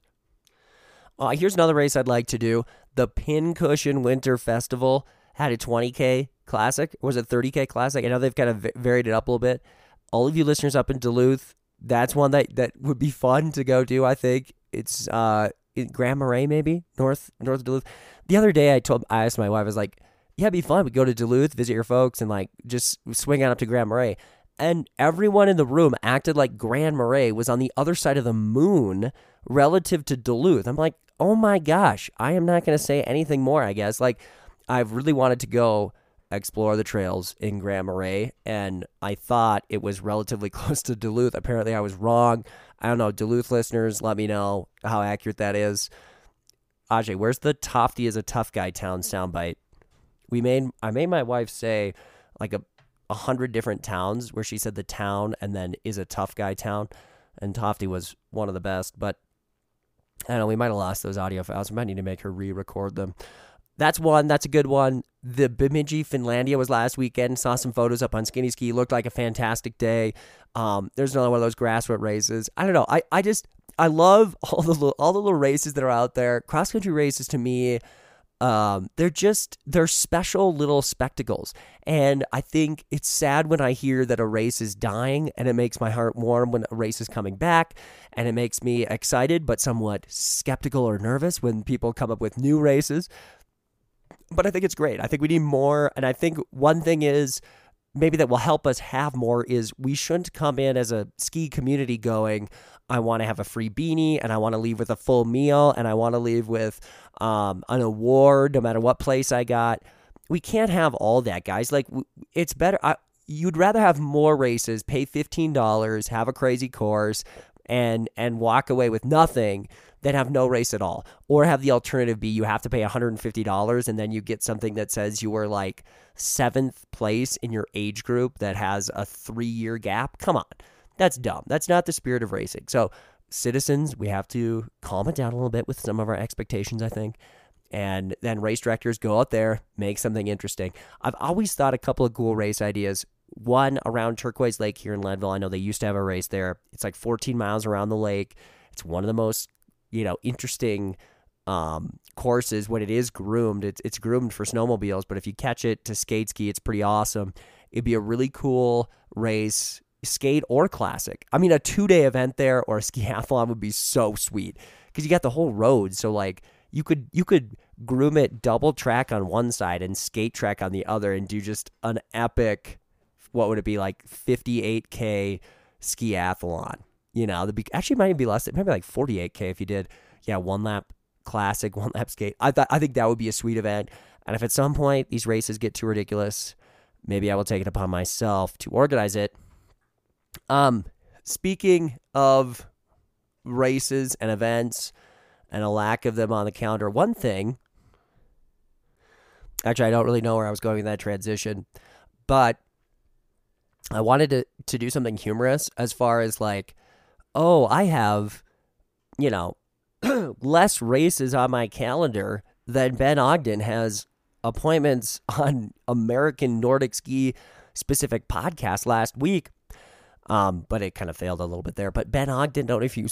Here's another race I'd like to do. The Pincushion Winter Festival had a 20K classic. Was it 30K classic? I know they've kind of varied it up a little bit. All of you listeners up in Duluth, that's one that would be fun to go do, I think. It's in Grand Marais, maybe, north of Duluth. The other day I asked my wife, I was like, yeah, it'd be fun. We go to Duluth, visit your folks, and like just swing on up to Grand Marais. And everyone in the room acted like Grand Marais was on the other side of the moon relative to Duluth. I'm like, oh my gosh, I am not going to say anything more, I guess. Like, I've really wanted to go explore the trails in Grand Marais, and I thought it was relatively close to Duluth. Apparently I was wrong. I don't know, Duluth listeners, let me know how accurate that is. Ajay, where's the Tofty is a tough guy town soundbite? I made my wife say, like 100 different towns where she said the town and then is a tough guy town. And Tofty was one of the best, but I don't know, we might have lost those audio files. We might need to make her re-record them. That's one. That's a good one. The Bemidji, Finlandia was last weekend. Saw some photos up on Skinny Ski. Looked like a fantastic day. There's another one of those grassroots races. I don't know. I love all the little races that are out there. Cross country races to me, they're special little spectacles. And I think it's sad when I hear that a race is dying, and it makes my heart warm when a race is coming back, and it makes me excited but somewhat skeptical or nervous when people come up with new races. But I think it's great. I think we need more. And I think one thing is maybe that will help us have more is we shouldn't come in as a ski community going, I want to have a free beanie and I want to leave with a full meal and I want to leave with an award no matter what place I got. We can't have all that, guys. Like, it's better. You'd rather have more races, pay $15, have a crazy course, and walk away with nothing than have no race at all, or have the alternative be you have to pay $150 and then you get something that says you were like 7th place in your age group that has a 3-year gap. Come on. That's dumb. That's not the spirit of racing. So citizens, we have to calm it down a little bit with some of our expectations, I think. And then race directors, go out there, make something interesting. I've always thought a couple of cool race ideas. One around Turquoise Lake here in Leadville. I know they used to have a race there. It's like 14 miles around the lake. It's one of the most, interesting courses. When it is groomed, it's groomed for snowmobiles, but if you catch it to skate ski, it's pretty awesome. It'd be a really cool race, skate or classic. I mean, a 2-day event there or a skiathlon would be so sweet because you got the whole road. So like you could groom it double track on one side and skate track on the other and do just an epic, what would it be, like 58K skiathlon? Actually, it might even be less. It might be like 48K if you did, one lap classic, one lap skate. I think that would be a sweet event. And if at some point these races get too ridiculous, maybe I will take it upon myself to organize it. Speaking of races and events and a lack of them on the calendar, one thing, actually, I don't really know where I was going with that transition, but I wanted to do something humorous as far as like, oh, I have, less races on my calendar than Ben Ogden has appointments on American Nordic Ski specific podcast last week. But it kind of failed a little bit there. But Ben Ogden, don't know if you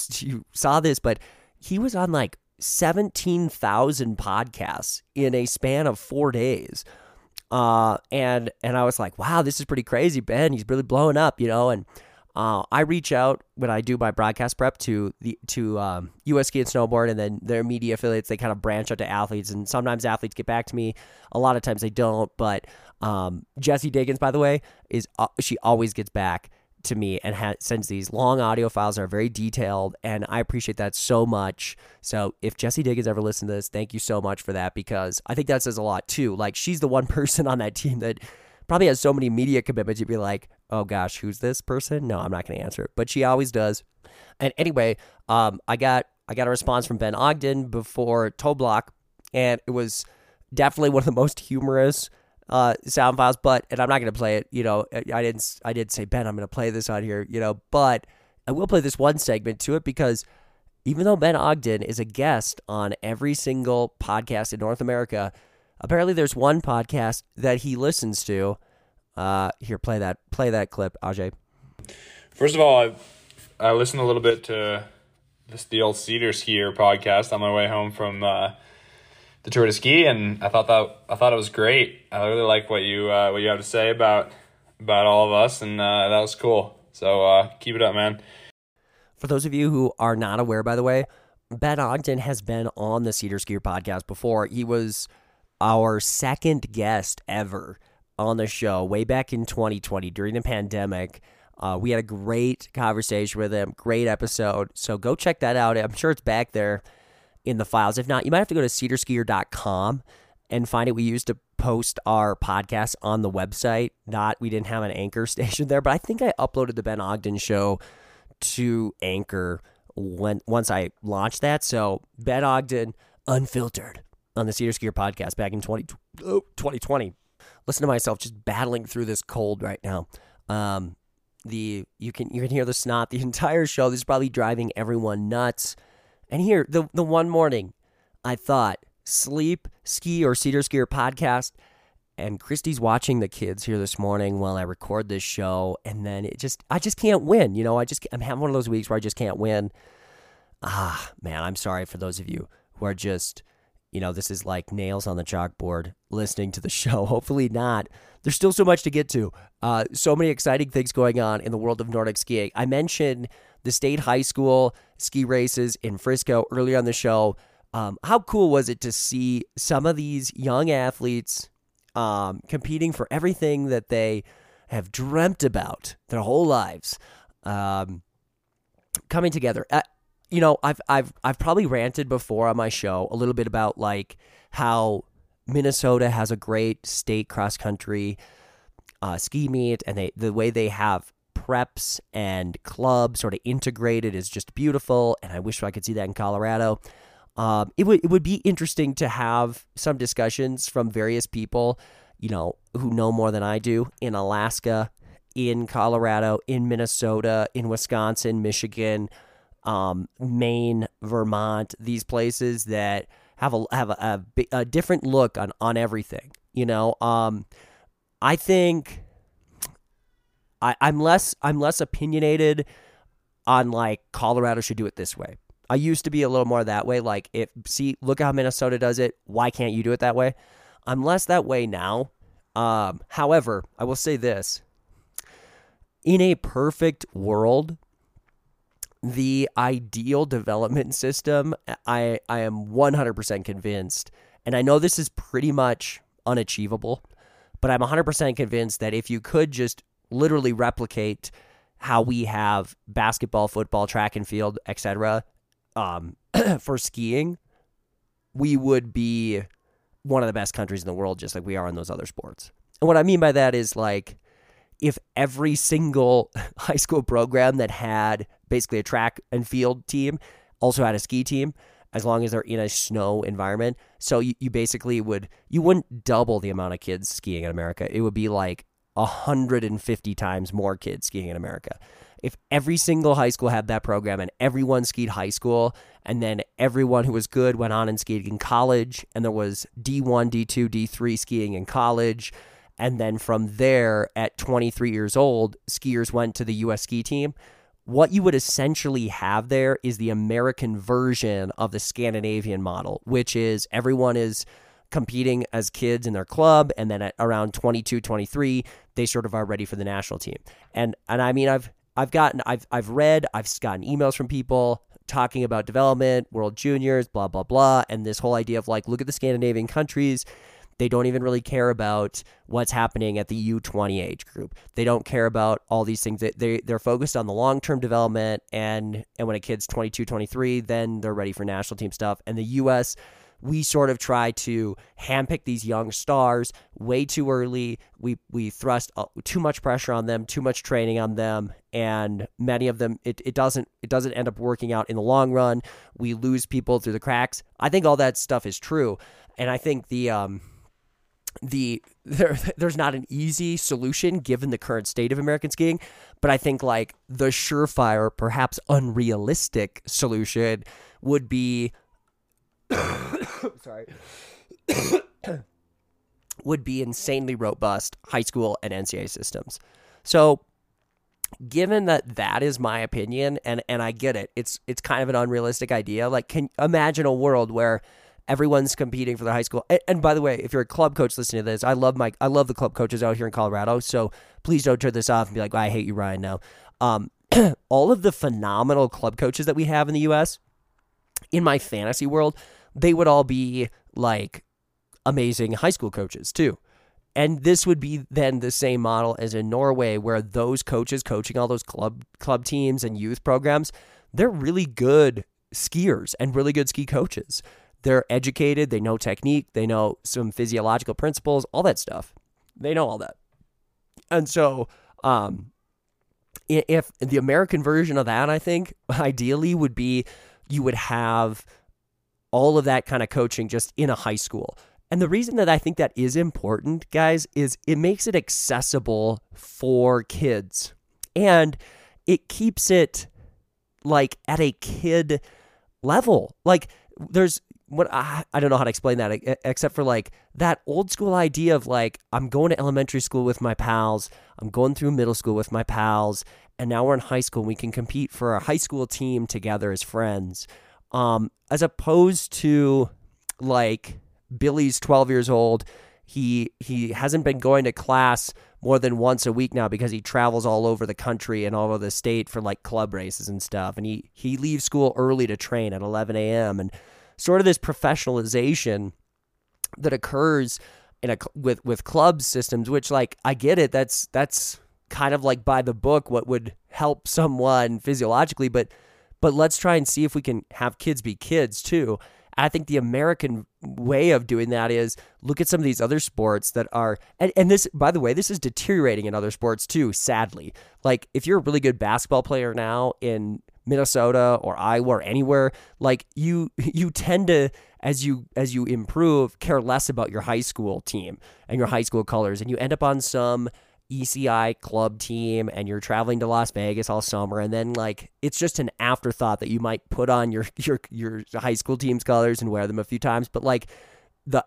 saw this, but he was on like 17,000 podcasts in a span of 4 days. And I was like, wow, this is pretty crazy, Ben. He's really blowing up, and I reach out when I do my broadcast prep to US Ski and Snowboard and then their media affiliates. They kind of branch out to athletes, and sometimes athletes get back to me. A lot of times they don't, but Jesse Diggins, by the way, she always gets back to me and sends these long audio files that are very detailed, and I appreciate that so much. So if Jesse Diggins ever listened to this, thank you so much for that, because I think that says a lot too. Like, she's the one person on that team that probably has so many media commitments you'd be like, oh gosh, who's this person? No, I'm not going to answer it, but she always does. And anyway, I got a response from Ben Ogden before Toe Block, and it was definitely one of the most humorous sound files, and I'm not going to play it, I did say, Ben, I'm going to play this on here, but I will play this one segment to it, because even though Ben Ogden is a guest on every single podcast in North America, apparently there's one podcast that he listens to. Here, play that clip, Ajay. First of all, I listened a little bit to the old SederSkier podcast on my way home from, the tour to ski, and I thought it was great. I really like what you have to say about all of us, and that was cool. So keep it up, man. For those of you who are not aware, by the way, Ben Ogden has been on the SederSkier podcast before. He was our second guest ever on the show way back in 2020 during the pandemic. We had a great conversation with him, great episode. So go check that out. I'm sure it's back there in the files. If not, you might have to go to cedarskier.com and find it. We used to post our podcast on the website. We didn't have an anchor station there, but I think I uploaded the Ben Ogden show to Anchor once I launched that. So Ben Ogden unfiltered on the SederSkier podcast back in 2020. listen to myself just battling through this cold right now. You can hear the snot the entire show. This is probably driving everyone nuts. And here, the one morning I thought, sleep, ski, or SederSkier podcast. And Christy's watching the kids here this morning while I record this show. And then I just can't win. You know, I'm having one of those weeks where I just can't win. Ah, man, I'm sorry for those of you who are just, you know, this is like nails on the chalkboard listening to the show. Hopefully not. There's still so much to get to. So many exciting things going on in the world of Nordic skiing. I mentioned the state high school ski races in Frisco earlier on the show. How cool was it to see some of these young athletes competing for everything that they have dreamt about their whole lives, coming together. You know, I've probably ranted before on my show a little bit about like how Minnesota has a great state cross country ski meet, and the way they have preps and clubs sort of integrated is just beautiful. And I wish I could see that in Colorado. It would be interesting to have some discussions from various people, you know, who know more than I do in Alaska, in Colorado, in Minnesota, in Wisconsin, Michigan, Maine, Vermont, these places that have a different look on everything. You know, I think I'm less opinionated on like Colorado should do it this way. I used to be a little more that way. Like, look how Minnesota does it. Why can't you do it that way? I'm less that way now. However, I will say this. In a perfect world, the ideal development system, I am 100% convinced, and I know this is pretty much unachievable, but I'm 100% convinced that if you could just literally replicate how we have basketball, football, track and field, etc., for skiing, we would be one of the best countries in the world, just like we are in those other sports. And what I mean by that is, like, if every single high school program that had basically a track and field team also had a ski team, as long as they're in a snow environment. So you basically wouldn't double the amount of kids skiing in America. It would be like 150 times more kids skiing in America. If every single high school had that program and everyone skied high school, and then everyone who was good went on and skied in college, and there was D1, D2, D3 skiing in college, and then from there at 23 years old, skiers went to the U.S. ski team, what you would essentially have there is the American version of the Scandinavian model, which is everyone is competing as kids in their club, and then at around 22, 23, they sort of are ready for the national team. And I mean, I've gotten emails from people talking about development, world juniors, blah, blah, blah. And this whole idea of like, look at the Scandinavian countries. They don't even really care about what's happening at the U20 age group. They don't care about all these things. They're focused on the long-term development. And when a kid's 22, 23, then they're ready for national team stuff. And the U.S., we sort of try to handpick these young stars way too early. We thrust too much pressure on them, too much training on them, and many of them it doesn't end up working out in the long run. We lose people through the cracks. I think all that stuff is true, and I think there's not an easy solution given the current state of American skiing, but I think like the surefire, perhaps unrealistic solution would be. Sorry. would be insanely robust high school and NCAA systems. So given that is my opinion, and I get it, it's kind of an unrealistic idea. Like, can imagine a world where everyone's competing for their high school. And by the way, if you're a club coach listening to this, I love the club coaches out here in Colorado, so please don't turn this off and be like, I hate you, Ryan, now. All of the phenomenal club coaches that we have in the U.S., in my fantasy world, they would all be like amazing high school coaches too. And this would be then the same model as in Norway, where those coaches coaching all those club teams and youth programs, they're really good skiers and really good ski coaches. They're educated. They know technique. They know some physiological principles, all that stuff. They know all that. And so, if the American version of that, I think ideally would be, you would have all of that kind of coaching just in a high school. And the reason that I think that is important, guys, is it makes it accessible for kids. And it keeps it like at a kid level. Like there's what I don't know how to explain that except for like that old school idea of like, I'm going to elementary school with my pals, I'm going through middle school with my pals, and now we're in high school and we can compete for a high school team together as friends. As opposed to like Billy's 12 years old. He hasn't been going to class more than once a week now because he travels all over the country and all over the state for like club races and stuff. And he leaves school early to train at 11 a.m. And sort of this professionalization that occurs in with club systems, which like I get it. That's kind of like by the book what would help someone physiologically, but let's try and see if we can have kids be kids too. I think the American way of doing that is look at some of these other sports that are, and this, by the way, this is deteriorating in other sports too, sadly. Like if you're a really good basketball player now in Minnesota or Iowa or anywhere, like you tend to, as you improve, care less about your high school team and your high school colors, and you end up on some ECI club team and you're traveling to Las Vegas all summer, and then like it's just an afterthought that you might put on your high school team's colors and wear them a few times, but like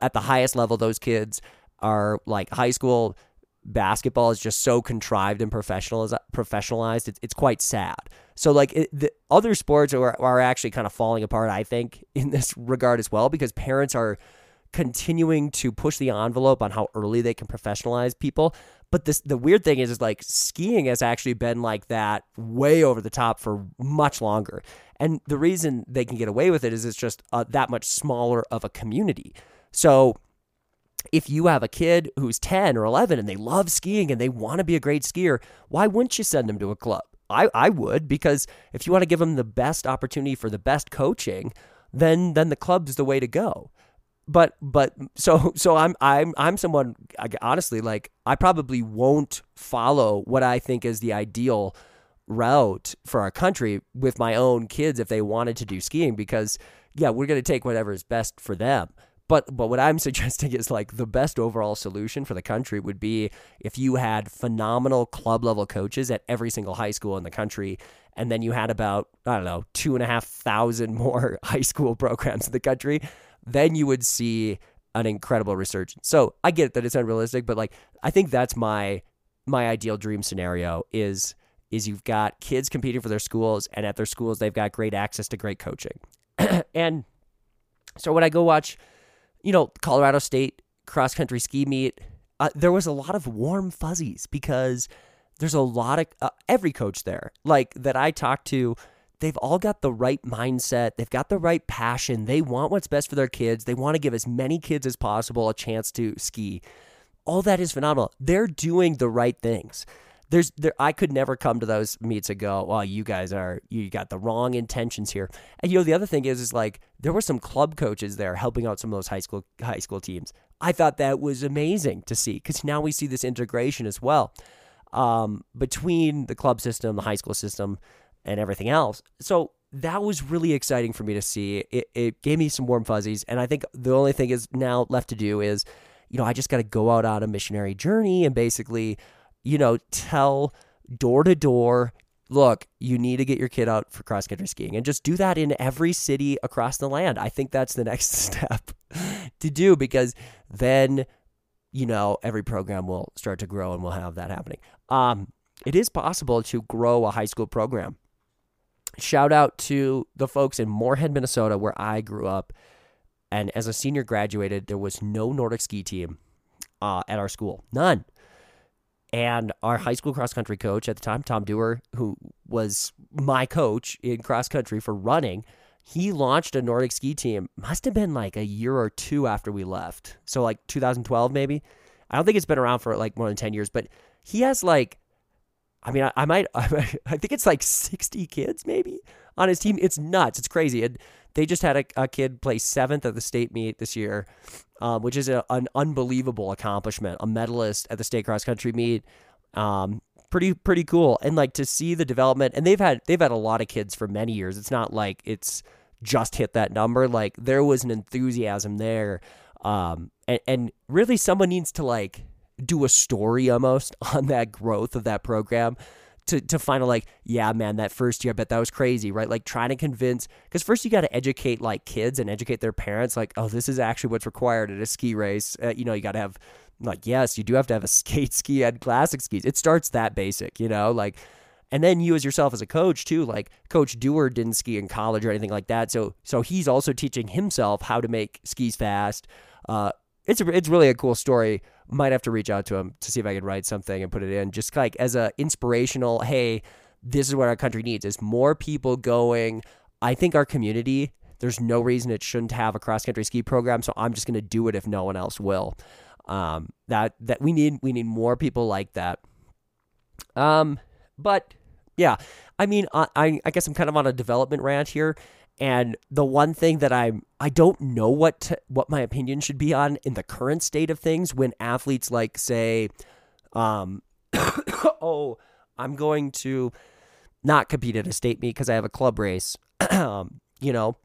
at the highest level, those kids are like high school basketball is just so contrived and professionalized. It's quite sad. So like the other sports are actually kind of falling apart, I think, in this regard as well, because parents are continuing to push the envelope on how early they can professionalize people. But the weird thing is like skiing has actually been like that way over the top for much longer. And the reason they can get away with it is it's just that much smaller of a community. So if you have a kid who's 10 or 11 and they love skiing and they want to be a great skier, why wouldn't you send them to a club? I would, because if you want to give them the best opportunity for the best coaching, then the club's the way to go. But so I'm someone, honestly, like I probably won't follow what I think is the ideal route for our country with my own kids if they wanted to do skiing, because yeah, we're going to take whatever is best for them. But what I'm suggesting is like the best overall solution for the country would be if you had phenomenal club level coaches at every single high school in the country, and then you had about, I don't know, 2,500 more high school programs in the country, then you would see an incredible resurgence. So I get that it's unrealistic, but like I think that's my ideal dream scenario is you've got kids competing for their schools, and at their schools they've got great access to great coaching. And so when I go watch, Colorado State cross country ski meet, there was a lot of warm fuzzies because there's a lot of every coach there, like that I talked to. They've all got the right mindset. They've got the right passion. They want what's best for their kids. They want to give as many kids as possible a chance to ski. All that is phenomenal. They're doing the right things. I could never come to those meets and go, well, you got the wrong intentions here. And the other thing is like there were some club coaches there helping out some of those high school teams. I thought that was amazing to see, because now we see this integration as well between the club system, the high school system, and everything else. So that was really exciting for me to see. It gave me some warm fuzzies. And I think the only thing is now left to do is, I just got to go out on a missionary journey and basically, tell door to door, look, you need to get your kid out for cross country skiing, and just do that in every city across the land. I think that's the next step to do, because then, every program will start to grow and we'll have that happening. It is possible to grow a high school program. Shout out to the folks in Moorhead, Minnesota, where I grew up. And as a senior graduated, there was no Nordic ski team at our school. None. And our high school cross-country coach at the time, Tom Dewar, who was my coach in cross-country for running, he launched a Nordic ski team. Must have been like a year or two after we left. So like 2012 maybe. I don't think it's been around for like more than 10 years, but he has like... I think it's like 60 kids maybe on his team. It's nuts. It's crazy. And they just had a kid play 7th at the state meet this year, which is an unbelievable accomplishment. A medalist at the state cross country meet. Pretty cool. And like to see the development, and they've had a lot of kids for many years. It's not like it's just hit that number. Like there was an enthusiasm there And really someone needs to like do a story almost on that growth of that program to find out like, yeah, man, that first year, I bet that was crazy, right? Like trying to convince, because first you got to educate like kids and educate their parents. Like, oh, this is actually what's required at a ski race. You know, you got to have like, yes, you do have to have a skate ski and classic skis. It starts that basic, you know, like, and then you as yourself as a coach too, like Coach Dewar didn't ski in college or anything like that. So he's also teaching himself how to make skis fast. It's really a cool story. Might have to reach out to him to see if I can write something and put it in just like as a inspirational, hey, this is what our country needs is more people going. I think our community, there's no reason it shouldn't have a cross country ski program. So I'm just going to do it if no one else will. That we need more people like that. But yeah, I mean, I guess I'm kind of on a development rant here. And the one thing that I don't know what my opinion should be on in the current state of things when athletes like say, oh, I'm going to not compete at a state meet because I have a club race, you know,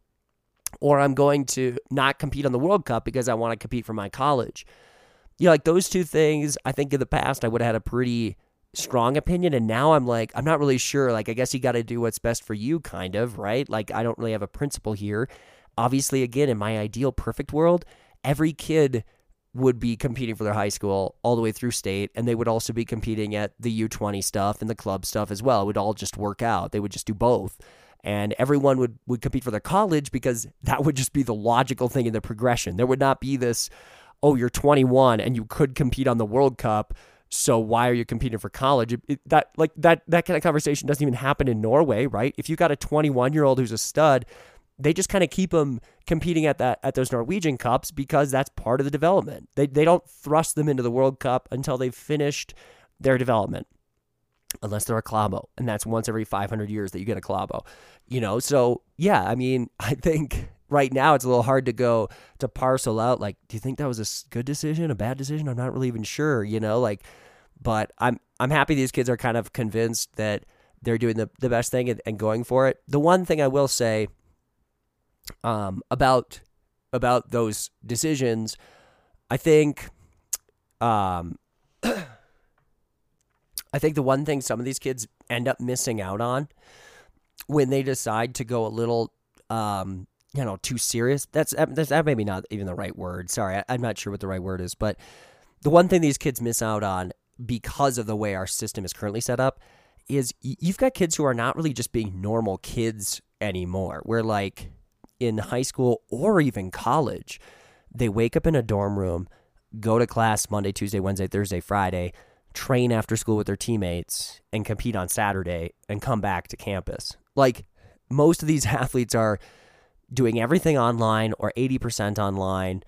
or I'm going to not compete on the World Cup because I want to compete for my college. You know, like those two things, I think in the past I would have had a pretty strong opinion, and now I'm like, I'm not really sure. Like, I guess you got to do what's best for you, kind of, right? Like, I don't really have a principle here. Obviously, again, in my ideal perfect world, every kid would be competing for their high school all the way through state, and they would also be competing at the U20 stuff and the club stuff as well. It would all just work out. They would just do both, and everyone would compete for their college because that would just be the logical thing in the progression. There would not be this, oh, you're 21 and you could compete on the World Cup, so why are you competing for college? That kind of conversation doesn't even happen in Norway, right? If you got a 21-year-old who's a stud, they just kind of keep them competing at those Norwegian Cups because that's part of the development. They don't thrust them into the World Cup until they've finished their development, unless they're a Klæbo, and that's once every 500 years that you get a Klæbo. You know, so yeah, I mean, I think right now it's a little hard to go to parcel out, like, do you think that was a good decision, a bad decision? I'm not really even sure, you know, like, but I'm happy these kids are kind of convinced that they're doing the best thing and going for it. The one thing I will say about those decisions, I think I think the one thing some of these kids end up missing out on when they decide to go a little you know, too serious. That's that maybe not even the right word. Sorry, I'm not sure what the right word is. But the one thing these kids miss out on because of the way our system is currently set up is you've got kids who are not really just being normal kids anymore. Where like in high school or even college, they wake up in a dorm room, go to class Monday, Tuesday, Wednesday, Thursday, Friday, train after school with their teammates, and compete on Saturday and come back to campus. Like most of these athletes are doing everything online or 80% online.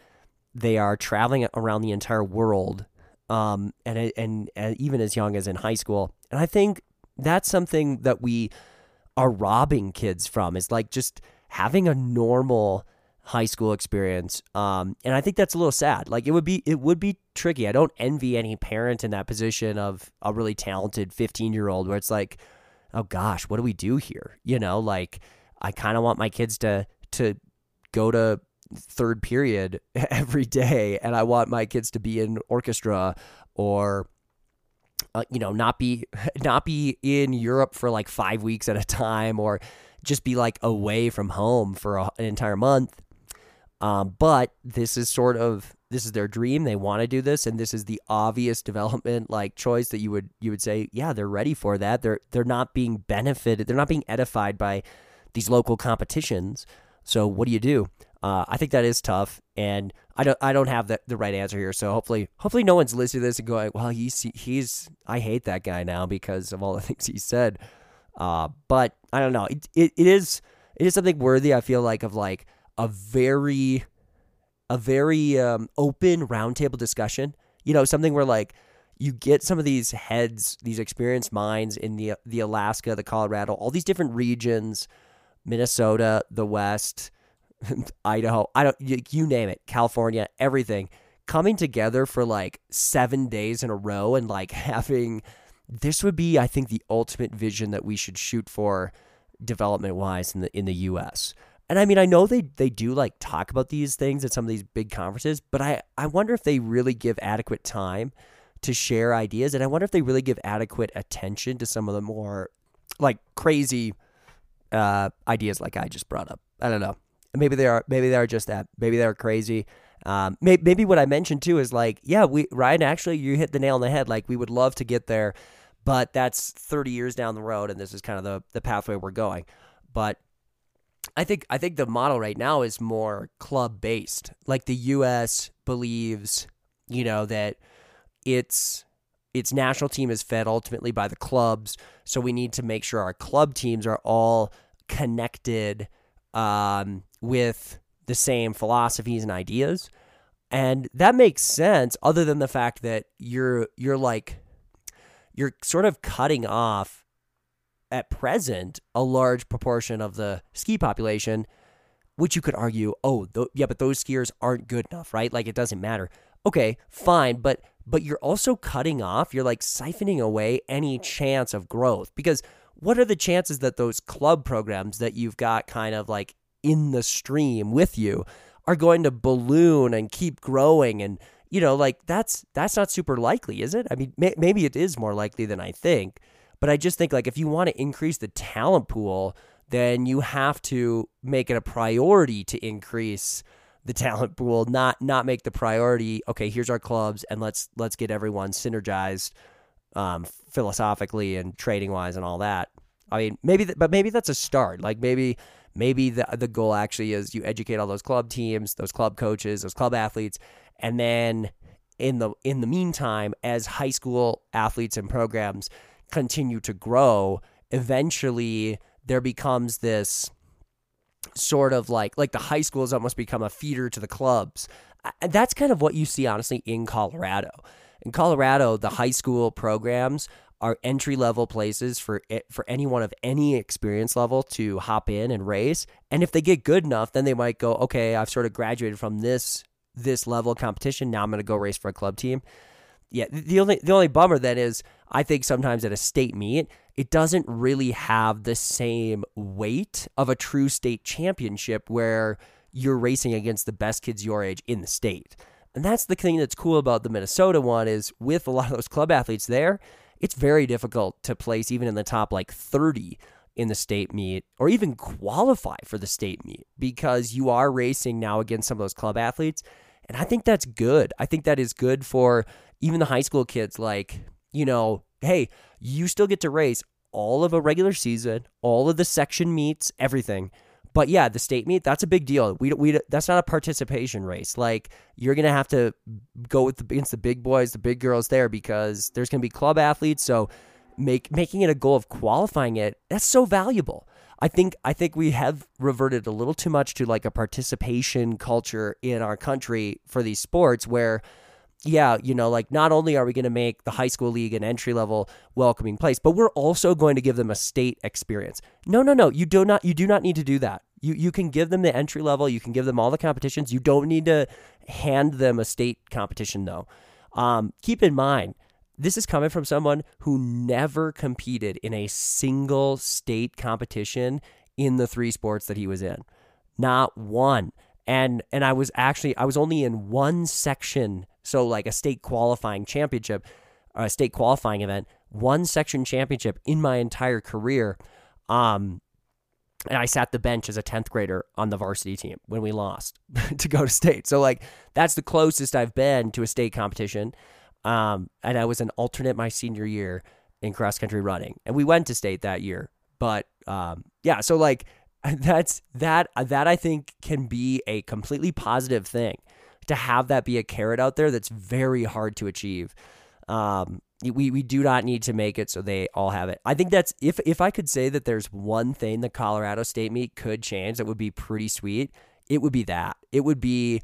They are traveling around the entire world, and even as young as in high school. And I think that's something that we are robbing kids from, is like just having a normal high school experience. And I think that's a little sad. Like it would be tricky. I don't envy any parent in that position of a really talented 15-year-old where it's like, oh gosh, what do we do here? You know, like I kind of want my kids to go to third period every day, and I want my kids to be in orchestra or you know, not be in Europe for like 5 weeks at a time, or just be like away from home for an entire month. But this is their dream. They want to do this, and this is the obvious development like choice that you would say, yeah, they're ready for that. They're not being benefited. They're not being edified by these local competitions. So what do you do? I think that is tough, and I don't have the right answer here. So hopefully no one's listening to this and going, well, I hate that guy now because of all the things he said. But I don't know. It is something worthy, I feel like, of like a very open roundtable discussion. You know, something where like you get some of these heads, these experienced minds in the Alaska, the Colorado, all these different regions, Minnesota, the West, Idaho, you name it, California, everything coming together for like 7 days in a row, and like having, this would be, I think, the ultimate vision that we should shoot for development wise in the US. And I mean, I know they do like talk about these things at some of these big conferences, but I wonder if they really give adequate time to share ideas. And I wonder if they really give adequate attention to some of the more like crazy ideas like I just brought up. I don't know. Maybe they are just that. Maybe they're crazy. Maybe what I mentioned too is like, yeah, Ryan, actually you hit the nail on the head. Like we would love to get there, but that's 30 years down the road. And this is kind of the pathway we're going. But I think the model right now is more club based. Like the U.S. believes, you know, that its national team is fed ultimately by the clubs. So we need to make sure our club teams are all connected with the same philosophies and ideas. And that makes sense, other than the fact that you're sort of cutting off at present a large proportion of the ski population, which you could argue, but those skiers aren't good enough, right? Like it doesn't matter. Okay, fine, but you're also cutting off, you're like siphoning away any chance of growth, because what are the chances that those club programs that you've got kind of like in the stream with you are going to balloon and keep growing? And, you know, like that's not super likely, is it? I mean, maybe it is more likely than I think. But I just think, like, if you want to increase the talent pool, then you have to make it a priority to increase the talent pool, not make the priority, okay, here's our clubs, and let's get everyone synergized philosophically and training-wise and all that. I mean, maybe that's a start. Like, maybe the goal actually is you educate all those club teams, those club coaches, those club athletes, and then in the meantime, as high school athletes and programs continue to grow, eventually there becomes this sort of like the high schools almost become a feeder to the clubs. And that's kind of what you see, honestly, in Colorado. In Colorado, the high school programs are entry-level places for anyone of any experience level to hop in and race. And if they get good enough, then they might go, okay, I've sort of graduated from this level of competition. Now I'm going to go race for a club team. Yeah, the only bummer then is I think sometimes at a state meet, it doesn't really have the same weight of a true state championship where you're racing against the best kids your age in the state. And that's the thing that's cool about the Minnesota one is with a lot of those club athletes there, it's very difficult to place even in the top like 30 in the state meet or even qualify for the state meet because you are racing now against some of those club athletes. And I think that's good. I think that is good for even the high school kids. Like, you know, hey, you still get to race all of a regular season, all of the section meets, everything. But yeah, the state meet, that's a big deal. We that's not a participation race. Like, you're going to have to go against the big boys, the big girls there, because there's going to be club athletes. So making it a goal of qualifying it, that's so valuable. I think we have reverted a little too much to like a participation culture in our country for these sports where, yeah, you know, like not only are we going to make the high school league an entry-level welcoming place, but we're also going to give them a state experience. No, you do not need to do that. You can give them the entry level, you can give them all the competitions. You don't need to hand them a state competition though. Keep in mind, this is coming from someone who never competed in a single state competition in the three sports that he was in. Not one. And I was only in one section. So like a state qualifying championship, or a state qualifying event, one section championship in my entire career. And I sat the bench as a 10th grader on the varsity team when we lost to go to state. So like, that's the closest I've been to a state competition. And I was an alternate my senior year in cross country running, and we went to state that year. But yeah, so like that I think can be a completely positive thing to have that be a carrot out there that's very hard to achieve. We do not need to make it so they all have it. I think that's if I could say that there's one thing the Colorado state meet could change that would be pretty sweet, it would be that. It would be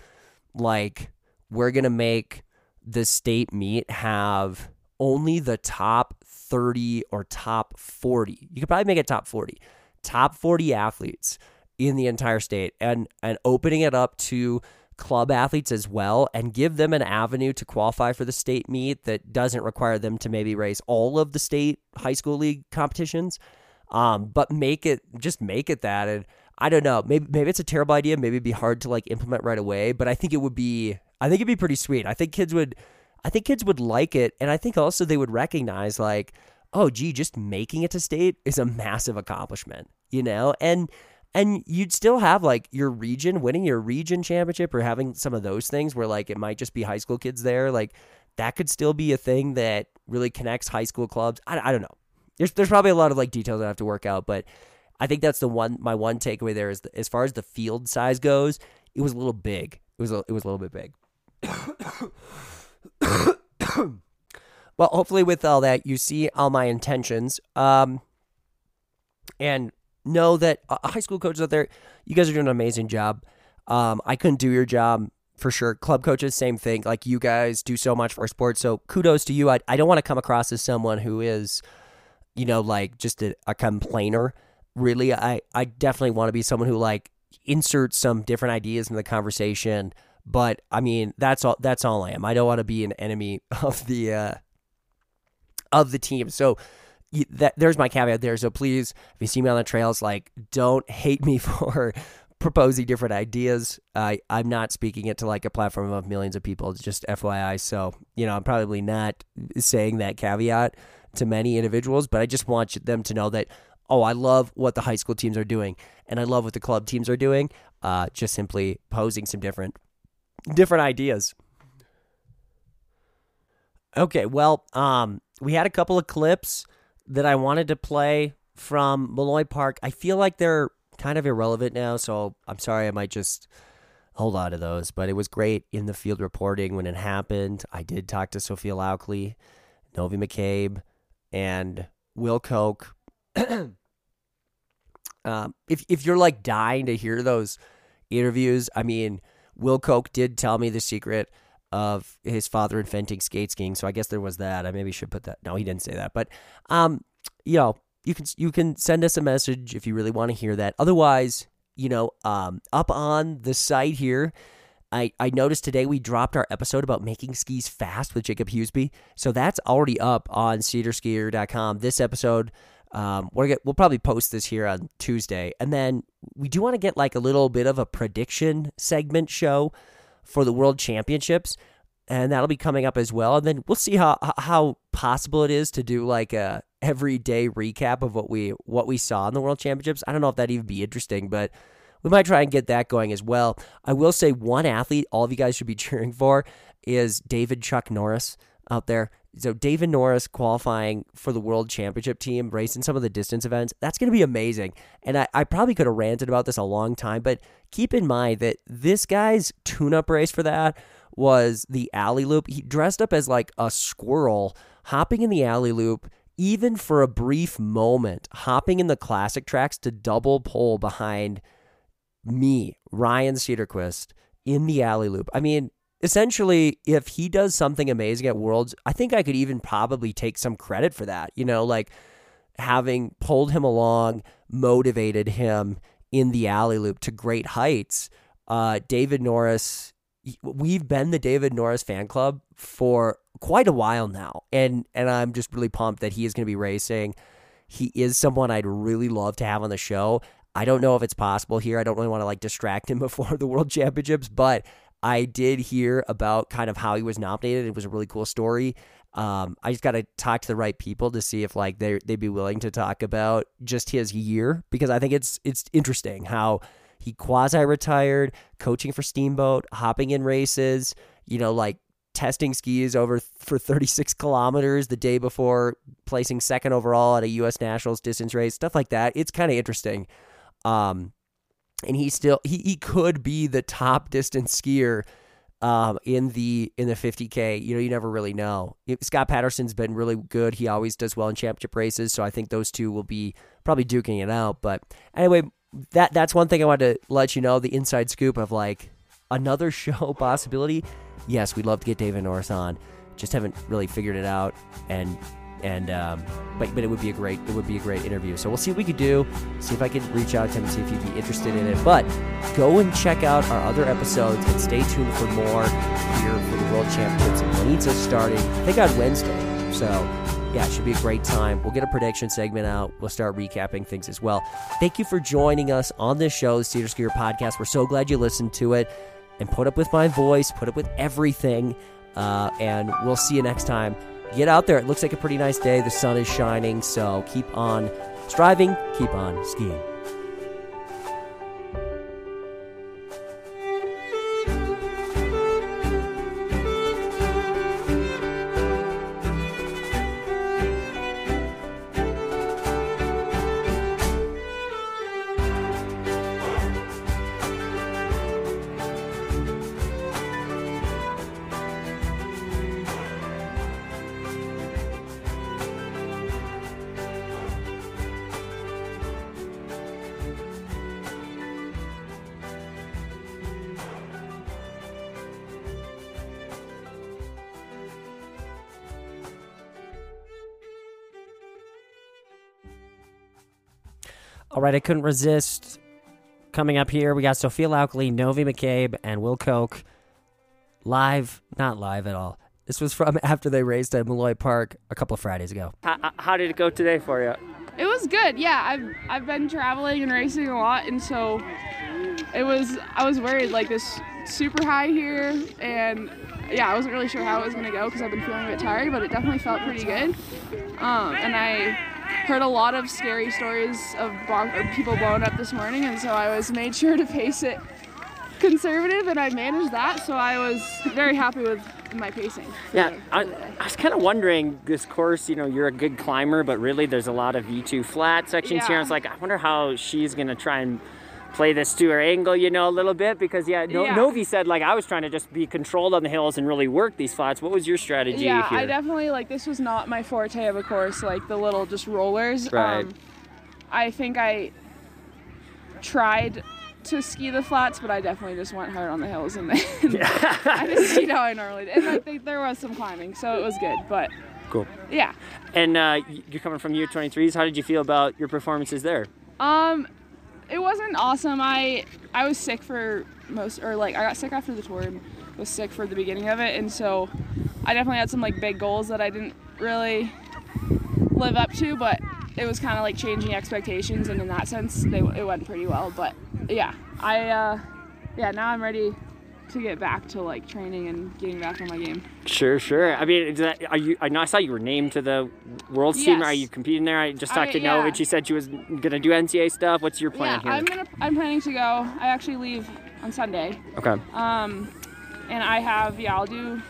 like we're gonna make the state meet have only the top 30 or top 40. You could probably make it top 40. Top 40 athletes in the entire state and opening it up to club athletes as well and give them an avenue to qualify for the state meet that doesn't require them to maybe race all of the state high school league competitions. But make it that. And I don't know. Maybe it's a terrible idea. Maybe it'd be hard to implement right away. But I think it would be. I think it'd be pretty sweet. I think kids would like it, and I think also they would recognize oh, gee, just making it to state is a massive accomplishment, And you'd still have your region, winning your region championship or having some of those things where it might just be high school kids there. That could still be a thing that really connects high school clubs. I don't know. There's probably a lot of details I have to work out, but I think that's my one takeaway there is as far as the field size goes, it was a little big. It was a little bit big. Well, hopefully with all that, you see all my intentions. And know that high school coaches out there, you guys are doing an amazing job. I couldn't do your job for sure. Club coaches, same thing. You guys do so much for our sport. So kudos to you. I don't want to come across as someone who is, just a complainer. Really, I definitely want to be someone who inserts some different ideas in the conversation. But I mean, that's all I am. I don't want to be an enemy of the team. So there's my caveat there. So please, if you see me on the trails, don't hate me for proposing different ideas. I'm not speaking it to a platform of millions of people. It's just FYI. So, I'm probably not saying that caveat to many individuals, but I just want them to know that, oh, I love what the high school teams are doing and I love what the club teams are doing. Just simply posing some different ideas. Okay. Well, we had a couple of clips that I wanted to play from Malloy Park. I feel they're kind of irrelevant now, so I'm sorry, I might just hold on to those. But it was great in the field reporting when it happened. I did talk to Sophia Laukli, Novie McCabe, and Will Koch. If you're dying to hear those interviews, I mean, Will Koch did tell me the secret of his father inventing skate skiing. So I guess there was that. I maybe should put that. No, he didn't say that. But, you can send us a message if you really want to hear that. Otherwise, up on the site here, I noticed today we dropped our episode about making skis fast with Jacob Hughesby. So that's already up on SederSkier.com. This episode, we'll probably post this here on Tuesday. And then we do want to get a little bit of a prediction segment show for the World Championships, and that'll be coming up as well. And then we'll see how possible it is to do a everyday recap of what we saw in the World Championships. I don't know if that'd even be interesting, but we might try and get that going as well. I will say one athlete all of you guys should be cheering for is David Chuck Norris out there. So David Norris qualifying for the World Championship team, racing some of the distance events, that's going to be amazing. And I probably could have ranted about this a long time, but keep in mind that this guy's tune-up race for that was the Alley Loop. He dressed up as a squirrel, hopping in the Alley Loop, even for a brief moment, hopping in the classic tracks to double pole behind me, Ryan Cederquist, in the Alley Loop. I mean, essentially, if he does something amazing at Worlds, I think I could even probably take some credit for that. Having pulled him along, motivated him in the Alley Loop to great heights. David Norris, we've been the David Norris fan club for quite a while now, and I'm just really pumped that he is going to be racing. He is someone I'd really love to have on the show. I don't know if it's possible here. I don't really want to distract him before the World Championships, but I did hear about kind of how he was nominated. It was a really cool story. I just got to talk to the right people to see if they'd be willing to talk about just his year, because I think it's interesting how he quasi-retired, coaching for Steamboat, hopping in races, testing skis for 36 kilometers the day before placing second overall at a U.S. Nationals distance race, stuff like that. It's kind of interesting. And he could be the top distance skier in the 50K. You never really know. Scott Patterson's been really good. He always does well in championship races, so I think those two will be probably duking it out. But anyway, that's one thing I wanted to let you know, the inside scoop of another show possibility. Yes, we'd love to get David Norris on. Just haven't really figured it out, but it would be a great interview. So we'll see what we could do. See if I can reach out to him, see if he'd be interested in it. But go and check out our other episodes and stay tuned for more here for the World Championships and Manitza starting, I think, on Wednesday. So Yeah, it should be a great time. We'll get a prediction segment out. We'll start recapping things as well. Thank you for joining us on this show, the SederSkier Podcast. We're so glad you listened to it and put up with my voice, put up with everything. And we'll see you next time. Get out there. It looks like a pretty nice day. The sun is shining, so keep on striving, keep on skiing. All right, I couldn't resist. Coming up here, we got Sophia Laukli, Novie McCabe, and Will Koch. Live, not live at all. This was from after they raced at Malloy Park a couple of Fridays ago. How did it go today for you? It was good, yeah. I've been traveling and racing a lot, and so I was worried, like, this super high here, and yeah, I wasn't really sure how it was going to go because I've been feeling a bit tired, but it definitely felt pretty good. And I heard a lot of scary stories of people blowing up this morning, and so I was made sure to pace it conservative, and I managed that, so I was very happy with my pacing. Yeah, I was kind of wondering, this course, you know, you're a good climber, but really there's a lot of V2 flat sections here. I was like, I wonder how she's going to try and play this to her angle, you know, a little bit, because Novie said, like, I was trying to just be controlled on the hills and really work these flats. What was your strategy here? I definitely, like, this was not my forte of a course, like the little just rollers. Right. I think I tried to ski the flats, but I definitely just went hard on the hills and I just skied how I normally did. And I think there was some climbing, so it was good, but cool. Yeah. And you're coming from year 23s. How did you feel about your performances there? It wasn't awesome. I was sick for most, or like I got sick after the tour and was sick for the beginning of it, and so I definitely had some like big goals that I didn't really live up to, but it was kind of like changing expectations, and in that sense it went pretty well. But yeah, I now I'm ready to get back to like training and getting back on my game. Sure. I mean, I know I saw you were named to the Worlds team. Are you competing there? I just talked to Nova. She said she was gonna do NCAA stuff. What's your plan here? I'm planning to go. I actually leave on Sunday. Okay. And I have I'll do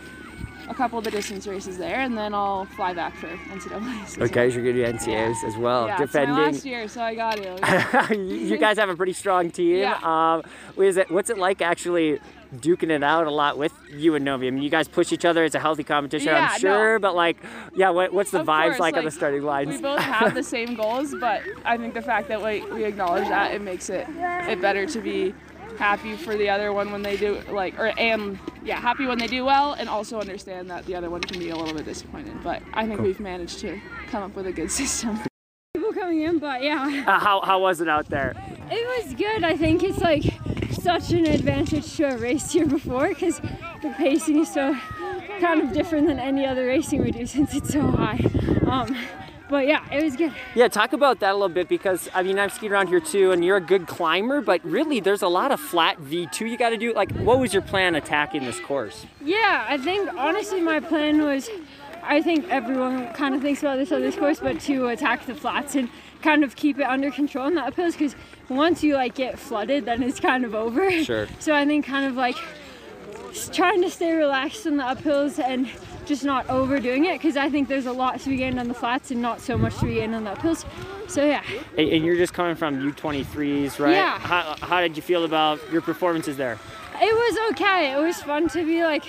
a couple of the distance races there, and then I'll fly back for NCAAs. Okay, so you're gonna do NCAAs as well. Yeah, defending. It's my last year, so I got it. You guys have a pretty strong team. Yeah. What's it like actually duking it out a lot with you and Novie? I mean, you guys push each other. It's a healthy competition, I'm sure. No. But like, what's the vibes like on the starting lines? We both have the same goals, but I think the fact that like we acknowledge that, it makes it better to be happy for the other one when they do happy when they do well, and also understand that the other one can be a little bit disappointed. But I think we've managed to come up with a good system. People coming in, but yeah. How was it out there? It was good. I think it's like such an advantage to a race here before, because the pacing is so kind of different than any other racing we do since it's so high. But yeah, it was good. Yeah, talk about that a little bit, because I mean, I've skied around here too, and you're a good climber, but really there's a lot of flat V2 you got to do. Like, what was your plan attacking this course? Yeah, I think honestly my plan was, I think everyone kind of thinks about this on this course, but to attack the flats and kind of keep it under control in the uphills, because once you like get flooded, then it's kind of over. Sure. So I think kind of like trying to stay relaxed in the uphills and just not overdoing it, because I think there's a lot to be gained on the flats and not so much to be gained on the uphills. So yeah. And you're just coming from U23s, right? Yeah. How did you feel about your performances there? It was okay. It was fun to be like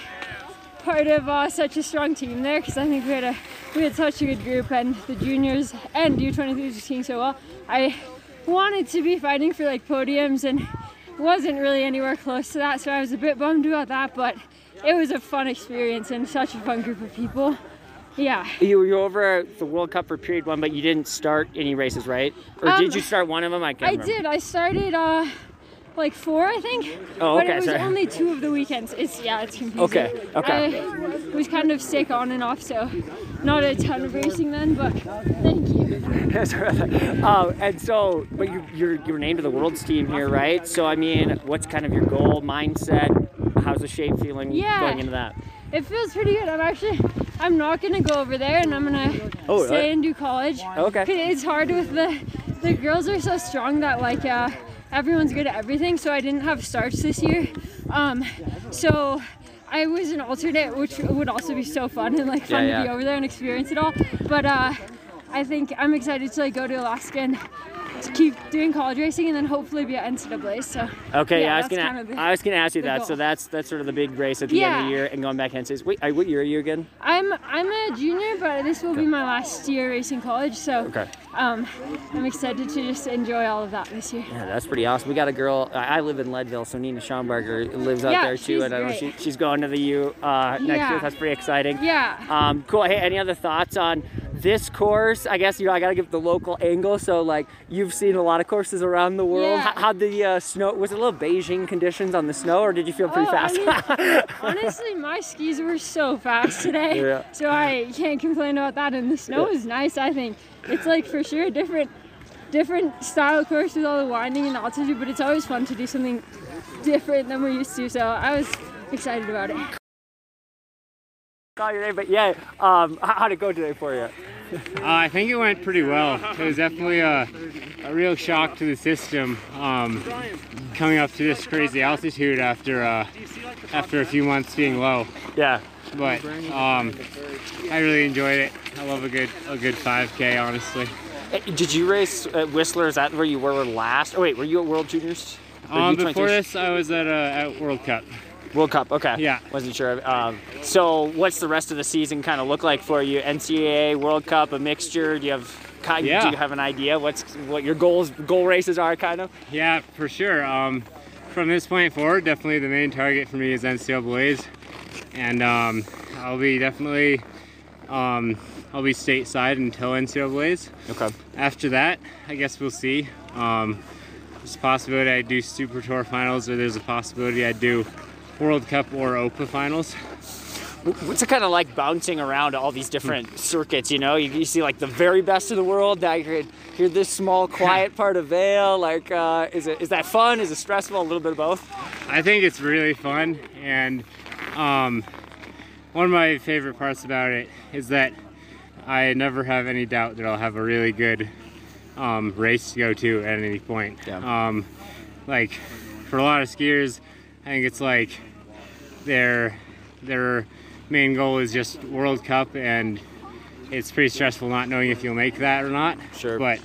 part of such a strong team there, because I think we had such a good group, and the juniors and U23s were teaming so well. I wanted to be fighting for like podiums and wasn't really anywhere close to that, so I was a bit bummed about that, but it was a fun experience and such a fun group of people. Yeah. You were over the World Cup for period one, but you didn't start any races, right? Or did you start one of them? I can't remember. Did. I started like four, I think. Oh, okay. But it was only two of the weekends. It's confusing. Okay. I was kind of sick on and off, so Not a ton of racing then, but thank you. That's right. And so, but you're named to the Worlds team here, right? So, I mean, what's kind of your goal, mindset? How's the shape feeling going into that? It feels pretty good. I'm not going to go over there, and I'm going to stay and do college. Okay. It's hard with the girls are so strong that, like, everyone's good at everything, so I didn't have starts this year. So I was an alternate, which would also be so fun and like fun to be over there and experience it all. But I think I'm excited to like go to Alaska and to keep doing college racing and then hopefully be at NCAA. So okay, yeah, I was gonna ask you that. Goal. So that's sort of the big race at the end of the year and going back NCAA. Wait, what year are you again? I'm a junior, but this will be my last year racing college. So I'm excited to just enjoy all of that this year. Yeah, that's pretty awesome. We got a girl. I live in Leadville, so Nina Schomberger lives out there too, and I know she's going to the U next year. That's pretty exciting. Yeah. Cool. Hey, any other thoughts on this course? I guess I gotta give the local angle. So like you've seen a lot of courses around the world. Yeah. How'd the snow? Was it a little Beijing conditions on the snow, or did you feel pretty fast? I mean, honestly, my skis were so fast today, so I can't complain about that. And the snow is nice. I think it's like for sure a different style course with all the winding and altitude, but it's always fun to do something different than we're used to. So I was excited about it. But yeah, how'd it go today for you? I think it went pretty well. It was definitely a real shock to the system coming up to this crazy altitude after a few months being low. Yeah. But I really enjoyed it. I love a good 5K, honestly. Did you race at Whistler? Is that where you were last? Oh wait, were you at World Juniors? Before this, I was at World Cup. World Cup, okay. Yeah. Wasn't sure. So what's the rest of the season kind of look like for you? NCAA, World Cup, a mixture? Do you have an idea what your goal races are, kind of? Yeah, for sure. From this point forward, definitely the main target for me is NCAAs. And I'll be definitely stateside until NCAAs. Okay. After that, I guess we'll see. There's a possibility I do Super Tour finals, or there's a possibility I do World Cup or OPA finals. What's it kind of like bouncing around all these different circuits, you know? You see like the very best of the world, now you hear this small quiet part of Vail, like is that fun, is it stressful, a little bit of both? I think it's really fun, and one of my favorite parts about it is that I never have any doubt that I'll have a really good race to go to at any point. Yeah. Like for a lot of skiers, I think it's like their main goal is just World Cup, and it's pretty stressful not knowing if you'll make that or not. Sure. But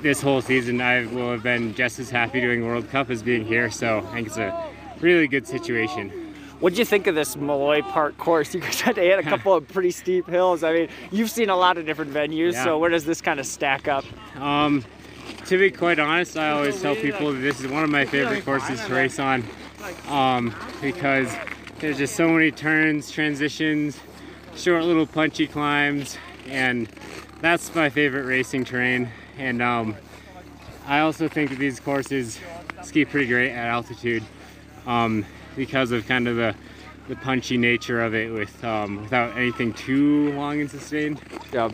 this whole season I will have been just as happy doing World Cup as being here, so I think it's a really good situation. What did you think of this Malloy Park course? You guys had to hit a couple of pretty steep hills. I mean, you've seen a lot of different venues, so where does this kind of stack up? To be quite honest, I always tell people that this is one of my favorite courses to race on because there's just so many turns, transitions, short little punchy climbs, and that's my favorite racing terrain. And I also think that these courses ski pretty great at altitude because of kind of the punchy nature of it with without anything too long and sustained. Yeah.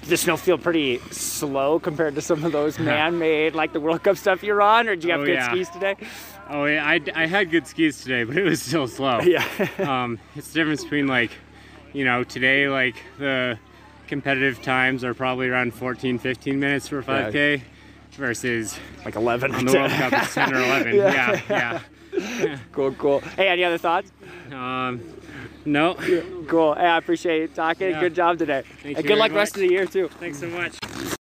Does the snow feel pretty slow compared to some of those man-made, like the World Cup stuff you're on, or do you have good skis today? Oh yeah, I had good skis today, but it was still slow. Yeah. It's the difference between like, you know, today like the competitive times are probably around 14, 15 minutes for 5K versus like 11 on the World Cup it's 10 or 11. Yeah. Cool. Hey, any other thoughts? No. Cool. Hey, I appreciate you talking. Yeah. Good job today. Thank you. Good luck rest of the year too. Thanks so much.